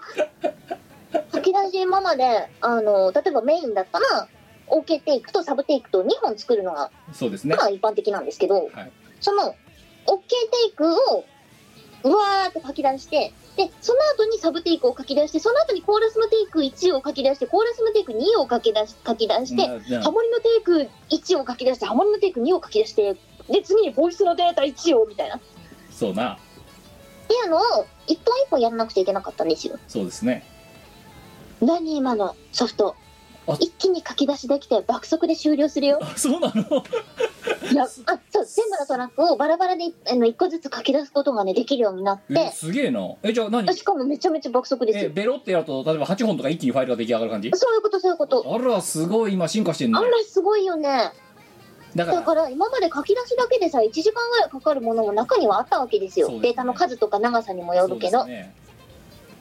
吐き出し、今まであの例えばメインだったら OK テイクとサブテイクとにほん作るのが、そうですね、まあ一般的なんですけど、はい、その OK テイクをうわーっと書き出して、でその後にサブテイクを書き出して、その後にコーラスのテイクいちを書き出して、コーラスのテイクにを書き出し、書き出して、ハモリのテイクいちを書き出して、ハモリのテイクにを書き出して、で次にボイスのデータいちをみたいな、そうなっていうのを一本一本やらなくちゃいけなかったんですよ。そうですね。何今のソフト一気に書き出しできて爆速で終了するよ。あ、そうなのいや、あ、そう、全部のトラックをバラバラでいっこずつ書き出すことがねできるようになって、すげえな。え、じゃあ何、しかもめちゃめちゃ爆速ですよ。え、ベロってやると例えばはちほんとか一気にファイルが出来上がる感じ。そういうこと、そういうこと。あらすごい、今進化してんの。あらすごいよね。だから、 だから今まで書き出しだけでさいちじかんぐらいかかるものも中にはあったわけですよ。です、ね、データの数とか長さにもよるけど、ね、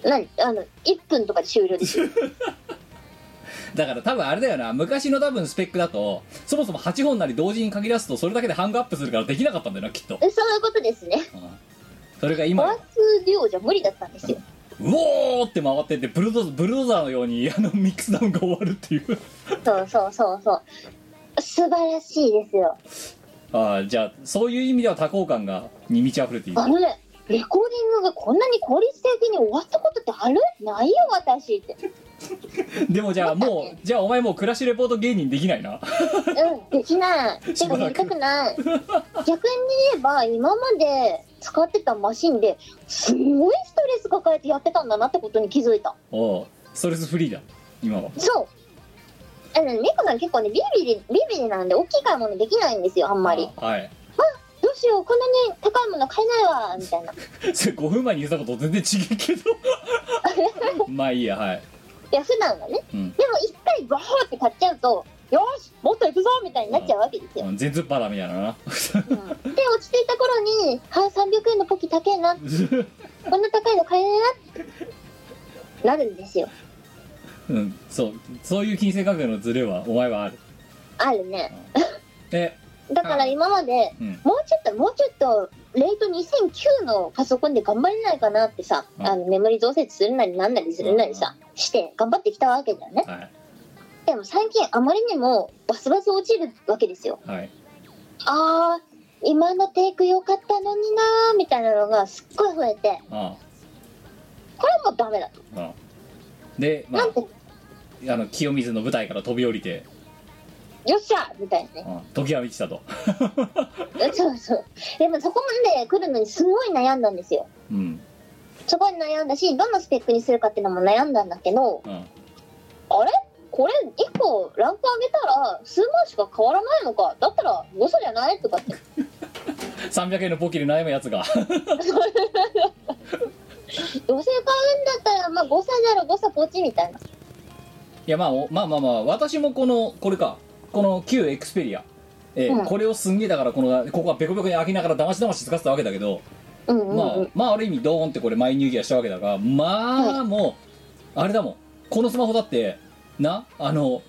なんあのいっぷんとかで終了ですよだから多分あれだよな、昔の多分スペックだとそもそもはちほんなり同時に書き出すとそれだけでハングアップするからできなかったんだよな、きっと。そういうことですね、うん、それが今回す量じゃ無理だったんですよ、うん、うおーって回ってってブルド、ブルドーザーのようにあのミックスダウンが終わるっていうそうそうそうそう、素晴らしいですよ。ああ、じゃあそういう意味では多幸感がに満ち溢れている。あのね、レコーディングがこんなに効率的に終わったことってある？ないよ私ってでもじゃあもう、じゃあお前もうクラッシュレポート芸人できないなうん、できない。てかやりたくない逆に言えば今まで使ってたマシンですごいストレス抱えてやってたんだなってことに気づいた。おう、ストレスフリーだ今は。そう、あのね、猫さん結構ねビリビリビリビリなんで大きい買い物できないんですよあんまり。あ、はい、あ、どうしようこんなに高いもの買えないわみたいなそれごふんまえに言ったこと全然違うけどまあいいや、はい。いや普段はね、うん、でも一回ゴーって買っちゃうとよしもっと行くぞみたいになっちゃうわけですよ。全突破だみたいなな、うん、で落ち着いた頃にはさんびゃくえんのポキ高えなこんな高いの買えないなってなるんですよ。うん、そうそういう金銭感覚のズレはお前はあるあるね、うん、えだから今まで、うん、もうちょっともうちょっとレートにせんきゅうのパソコンで頑張れないかなってさ、うん、あのメモリ増設するなりなんなりするなりさ、うん、して頑張ってきたわけだよね、はい、でも最近あまりにもバスバス落ちるわけですよ、はい、あー今のテイク良かったのになーみたいなのがすっごい増えて、うん、これはもうダメだと、うんで、まあ、あの清水の舞台から飛び降りてよっしゃみたいなね、うん、時は満ちたとそうそう、でもそこまで来るのにすごい悩んだんですよ、うん、すごい悩んだしどんなスペックにするかっていうのも悩んだんだけど、うん、あれこれいっこランク上げたら数万しか変わらないのかだったら誤差じゃないとかってさんびゃくえんのポキで悩むやつがどうせ買うんだったらまあ誤差である誤差ポチみたいないや、まあ、まあまあまあ私もこのこれかこの旧エクスペリア、えーうん、これをすんげえだからこのここはベコベコに開きながらだましだまし使ってたわけだけど、うんうんうん、まあまあある意味ドーンってこれマイニューギアしたわけだが、まあもう、はい、あれだもん、このスマホだってな、あの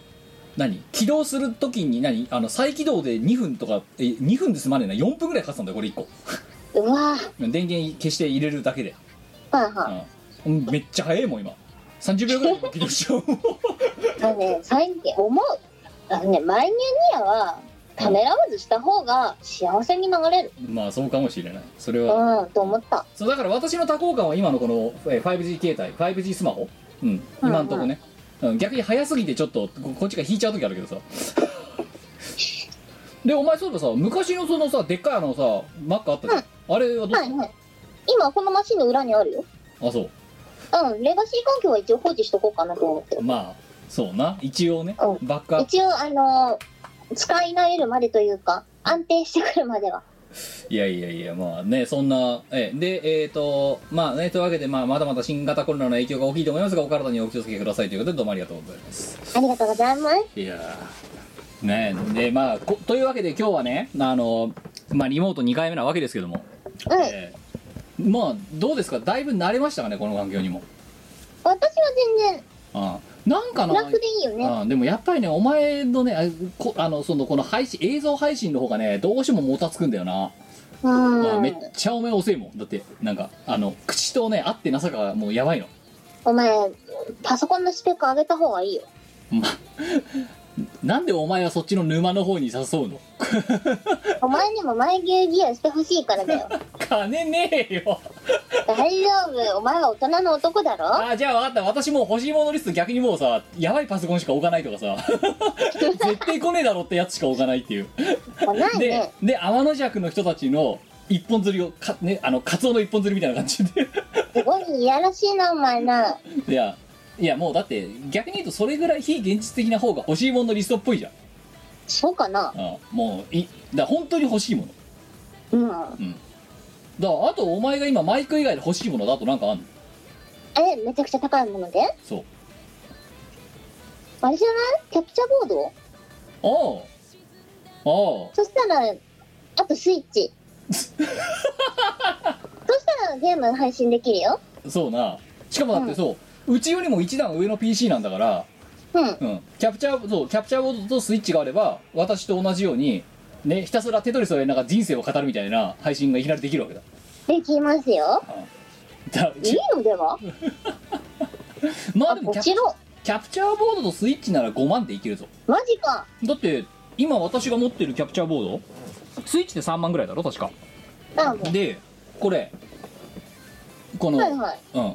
何起動するときに何あの再起動でにふんとかえにふんで済まねえな、よんぷんぐらいかかってたんだよこれいっこ。うわ電源消して入れるだけで、はいはい、うん、めっちゃ早いもん今さんじゅうびょうぐらいで起動しちゃう。あのね最近思う、あのねマイニューギアはためらわずした方が幸せに流れる。まあそうかもしれない。それはうんと思った。そうだから私の多幸感は今のこの ファイブジー 携帯、ファイブジー スマホ、うん、今んとこね、うんうん。逆に早すぎてちょっとこっちが引いちゃう時あるけどさ。でお前そうださ、昔のそのさでっかいあのさマックあったじゃん。うん、あれはどう？はいはい。今このマシンの裏にあるよ。あそう。うん、レガシー環境は一応放置しとこうかなと思って。まあそうな、一応ね。うん、バックアップ。一応あのー。使い慣れるまでというか安定してくるまでは。いやいやいや、まあねそんなえでえっ、ー、とまあねというわけで、まあ、まだまだ新型コロナの影響が大きいと思いますがお体にお気をつけくださいということでどうもありがとうございます。ありがとうございます。いやねでまあこというわけで今日はねあの、まあ、リモートにかいめなわけですけども、うんえー、まあどうですか、だいぶ慣れましたかねこの環境にも。私は全然ああなんかな楽でいいよね。あでもやっぱりねお前のね こ, あのそのこの配信映像配信の方がねどうしてももたつくんだよな。うんめっちゃお前遅いもんだって、なんかあの口とね合ってなさがもうやばいの。お前パソコンのスペック上げた方がいいよ。なんでお前はそっちの沼の方に誘うの。お前にもマイニューギアしてほしいからだよ。金ねえよ。大丈夫、お前は大人の男だろ。あじゃあ分かった、私もう欲しいものリスト逆にもうさやばいパソコンしか置かないとかさ絶対来ねえだろってやつしか置かないっていう来ないね。で、で天の弱の人たちの一本釣りをか、ね、あのカツオの一本釣りみたいな感じですごいいやらしいなお前な。いやいやもうだって逆に言うとそれぐらい非現実的な方が欲しいもののリストっぽいじゃん。そうかな。ああもういだ本当に欲しいもの。うん、うん、だあとお前が今マイク以外で欲しいものだとなんかあんの。えめちゃくちゃ高いもので。そうあれじゃないキャプチャーボード。ああああそしたらあとスイッチそしたらゲーム配信できるよ。そうな、しかもだってそう、うんうちよりも一段上の ピーシー なんだから、うんうん、キャプチャーそうキャプチャーボードとスイッチがあれば私と同じように、ね、ひたすらテトリスをやりながら人生を語るみたいな配信がいきなりできるわけだ。できますよ、うん、だいいのではまあでもキャプ、キャプチャーボードとスイッチならごまんでいけるぞ。マジか。だって今私が持ってるキャプチャーボードスイッチでさんまんぐらいだろ確か。でこれこの、はいはい、うん、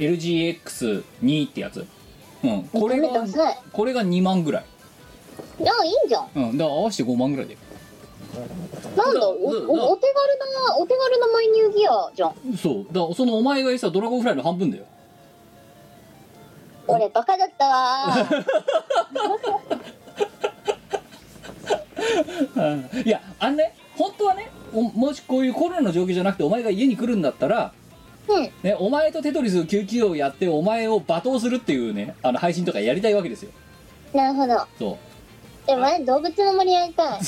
エルジーエックスツー ってやつ、うん、これがこれがにまんぐらい。いやいいんじゃん、うん、だから合わせてごまんぐらいで。なんだ お, お, お手軽なお手軽なマイニューギアじゃん。そうだ、そのお前が言ったドラゴンフライの半分だよ。俺バカだったわいやあんね本当はねもしこういうコロナの状況じゃなくてお前が家に来るんだったらうんね、お前とテトリス救急をやってお前を罵倒するっていうねあの配信とかやりたいわけですよ。なるほど。そうでも前動物の森やりたい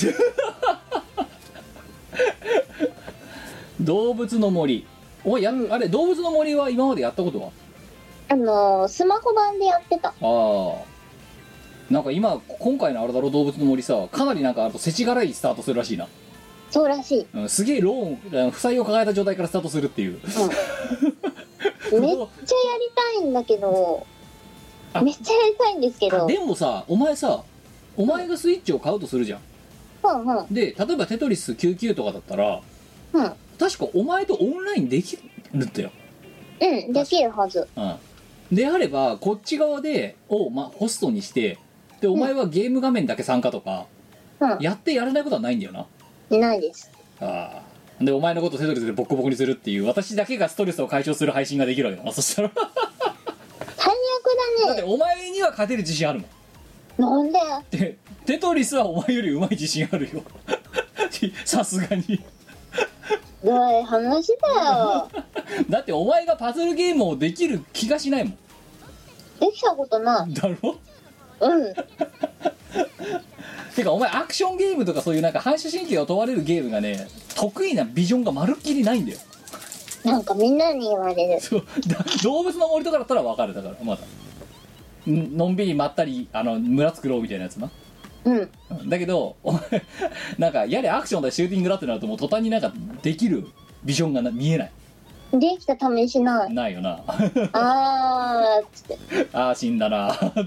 動物の森おいやるあれ動物の森は今までやったことはあのー、スマホ版でやってた。ああなんか今今回のあれだろ動物の森さかなりなんかあと世知辛いスタートするらしいな。そうらしい、うん、すげえローン負債を抱えた状態からスタートするっていう、うん、めっちゃやりたいんだけどめっちゃやりたいんですけどでもさお前さお前がスイッチを買うとするじゃん、うんうん、で例えばテトリスきゅうきゅうとかだったら、うん、確かお前とオンラインできるんだよ。うんできるはず、うん、であればこっち側でを、ま、ホストにしてでお前はゲーム画面だけ参加とか、うん、やってやれないことはないんだよな。ないです。ああでお前のことをテトリスでボッコボコにするっていう私だけがストレスを解消する配信ができるわけだな。そしたら最悪だね。だってお前には勝てる自信あるもん。なんででテトリスはお前より上手い自信あるよさすがにどい話だよだってお前がパズルゲームをできる気がしないもん。できたことないだろうんてかお前アクションゲームとかそういうなんか反射神経が問われるゲームがね得意なビジョンがまるっきりないんだよ。なんかみんなに言われる。そう動物の森とかだったら分かる。だからまだのんびりまったりあの村作ろうみたいなやつな。うんだけどお前なんかやれアクションだシューティングだってなるともう途端になんかできるビジョンがな見えない。できた試しないないよなあーつってあー死んだなって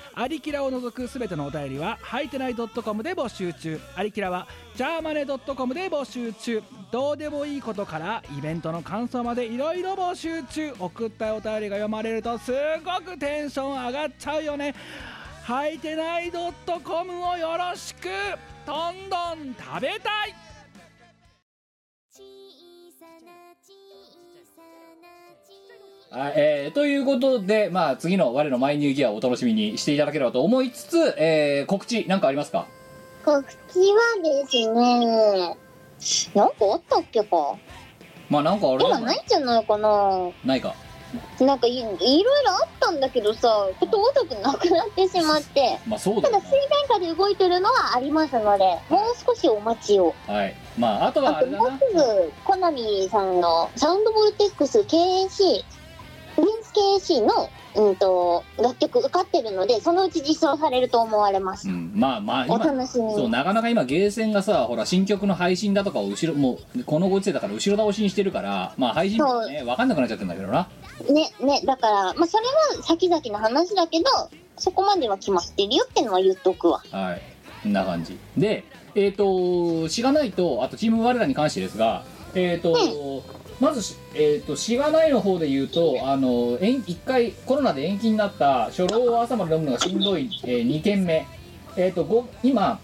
アリキラを除くすべてのお便りははいてない .com で募集中。アリキラはジャーマネ .com で募集中。どうでもいいことからイベントの感想までいろいろ募集中。送ったお便りが読まれるとすごくテンション上がっちゃうよね。はいてない .com をよろしく。どんどん食べたい。あえー、ということで、まあ、次の我のマイニューギアをお楽しみにしていただければと思いつつ、えー、告知なんかありますか？告知はですねなんかあったっけかまあなんかあれ今ないんじゃないかな。ないかなんか い, いろいろあったんだけどさことごとくなくなってしまってまあそうだ、ね、ただ水面下で動いてるのはありますのでもう少しお待ちを。はいまああとはあれだなあともうすぐコナミさんのサウンドボルテックス ケーエーシーウィンス ケーエーシー の、うん、と楽曲受かってるのでそのうち実装されると思われます、うん、まあまあ今お楽しみ。そうなかなか今ゲーセンがさほら新曲の配信だとかを後ろもうこのご時世だから後ろ倒しにしてるからまあ配信もね分かんなくなっちゃってるんだけどなねねだから、まあ、それは先々の話だけどそこまでは決まってるよってのは言っとくわ。はいこんな感じでえっ、ー、としがないとあとチーム我らに関してですがえっ、ー、と、ねまず、えーと、しがないの方で言うとあの一回コロナで延期になった初老を朝まで飲むのがしんどい、えー、にけんめ、えー、と今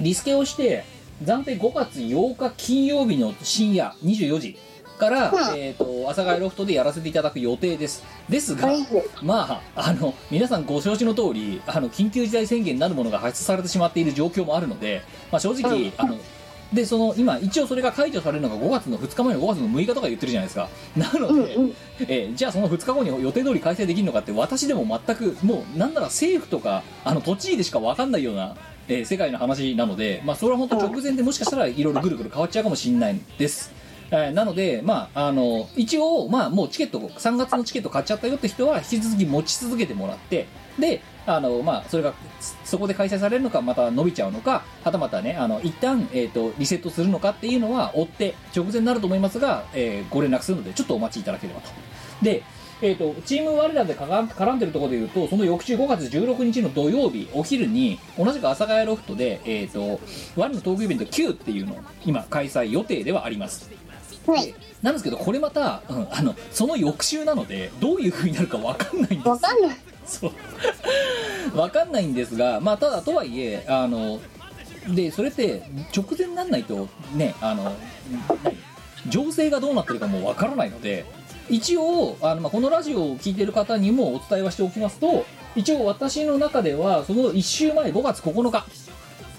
リスケをして暫定ごがつようか金曜日の深夜にじゅうよじから、えー、と阿佐ヶ谷ロフトでやらせていただく予定です。ですがまああの皆さんご承知の通りあの緊急事態宣言なるものが発出されてしまっている状況もあるので、まあ、正直あのでその今一応それが解除されるのがごがつのふつかまえのごがつのむいかとか言ってるじゃないですか。なので、うんうんえー、じゃあそのふつかごに予定通り開催できるのかって私でも全くもうなんなら政府とかあの都知事でしか分かんないような、えー、世界の話なので、まあ、それは本当直前でもしかしたらいろいろぐるぐる変わっちゃうかもしれないです、えー、なので、まあ、あの一応、まあ、もうチケットさんがつのチケット買っちゃったよって人は引き続き持ち続けてもらってであのまあ、それがそこで開催されるのかまた伸びちゃうのかはたまたねあの一旦、えー、とリセットするのかっていうのは追って直前になると思いますが、えー、ご連絡するのでちょっとお待ちいただければと。で、えー、とチーム我らで絡んでるところでいうとその翌週ごがつじゅうろくにちの土曜日お昼に同じく阿佐ヶ谷ロフトで、えー、と我のトークイベント Q っていうのを今開催予定ではあります。はいなんですけどこれまた、うん、あのその翌週なのでどういう風になるか分かんないんです。分かんないそう分かんないんですが、まあ、ただとはいえあのでそれって直前にならないとねあの情勢がどうなってるかも分からないので一応あの、まあ、このラジオを聞いてる方にもお伝えはしておきますと一応私の中ではそのいっしゅうまえごがつここのか、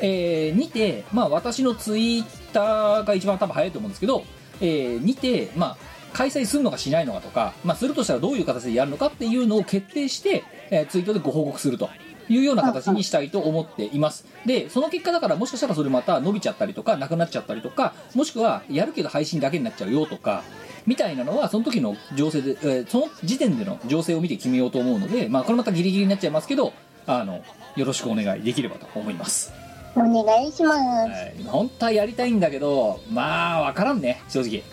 えー、にて、まあ、私のツイッターが一番多分早いと思うんですけど、えー、にてまあ開催するのかしないのかとか、まあ、するとしたらどういう形でやるのかっていうのを決定して、えー、ツイートでご報告するというような形にしたいと思っています。でその結果だからもしかしたらそれまた伸びちゃったりとかなくなっちゃったりとかもしくはやるけど配信だけになっちゃうよとかみたいなのはその時の情勢で、えー、その時点での情勢を見て決めようと思うので、まあ、これまたギリギリになっちゃいますけどあのよろしくお願いできればと思います。お願いします、はい、本当はやりたいんだけどまあわからんね正直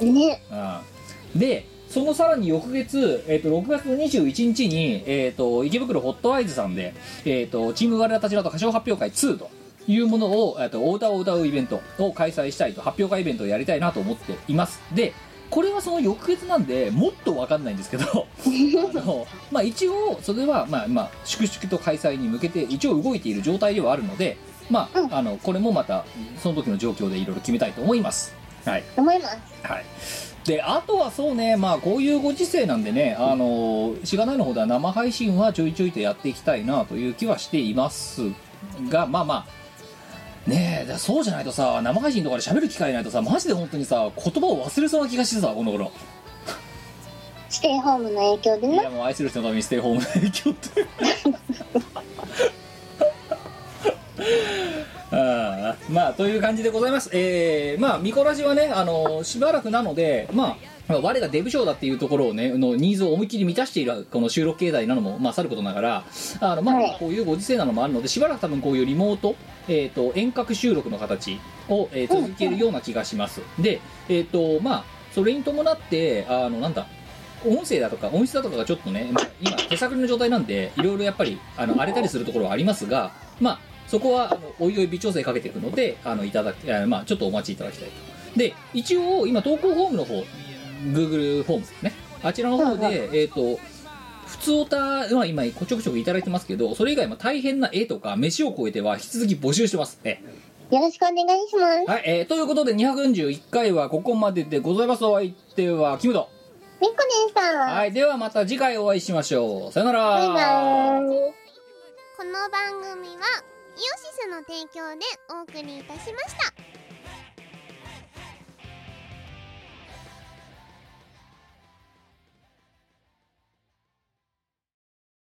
ね、うん、でそのさらに翌月、えー、とろくがつにじゅういちにちに、えー、と池袋ホットアイズさんで、えー、とチーム我らたちらと歌唱発表会ツーというものを、えー、とお歌を歌うイベントを開催したいと発表会イベントをやりたいなと思っています。でこれはその翌月なんでもっと分かんないんですけどあの、まあ、一応それはまあまあ粛々と開催に向けて一応動いている状態ではあるので、まあ、うん、あのこれもまたその時の状況でいろいろ決めたいと思います、はい、思います、はい、であとはそうね、まあ、こういうご時世なんでね、あのしがないの方では生配信はちょいちょいとやっていきたいなという気はしていますが、まあまあねえ、そうじゃないとさ、生配信とかで喋る機会ないとさ、マジで本当にさ、言葉を忘れそうな気がしてさ、この頃ステイホームの影響でね、いやもう愛する人のためにステイホームの影響であ、まあという感じでございます。えー、まあミコラジはね、あのしばらくなので、まあ我がデブ賞だっていうところをねのニーズを思いっきり満たしているこの収録形態なのもまあさることながら、あのまあこういうご時世なのもあるので、しばらく多分こういうリモート、えー、と遠隔収録の形を、えー、続けるような気がします。で、えっ、ー、とまあそれに伴ってあのなんだ。音声だとか音質だとかがちょっとね、今手探りの状態なんでいろいろやっぱりあの荒れたりするところはありますが、まあそこはあのおいおい微調整かけていくので、あのいただき、まあちょっとお待ちいただきたいと。で一応今投稿フォームの方、 Google フォームですね、あちらの方でえっと普通おたは今ちょくちょくいただいてますけど、それ以外も大変な絵とか飯を超えては引き続き募集してますね。よろしくお願いします。はい、えー、ということでにひゃくよんじゅういっかいはここまででございます。お相手はキムド。みっこでした。はい、ではまた次回お会いしましょう。さよなら。バイバイ。この番組はイオシスの提供でお送りいたしました。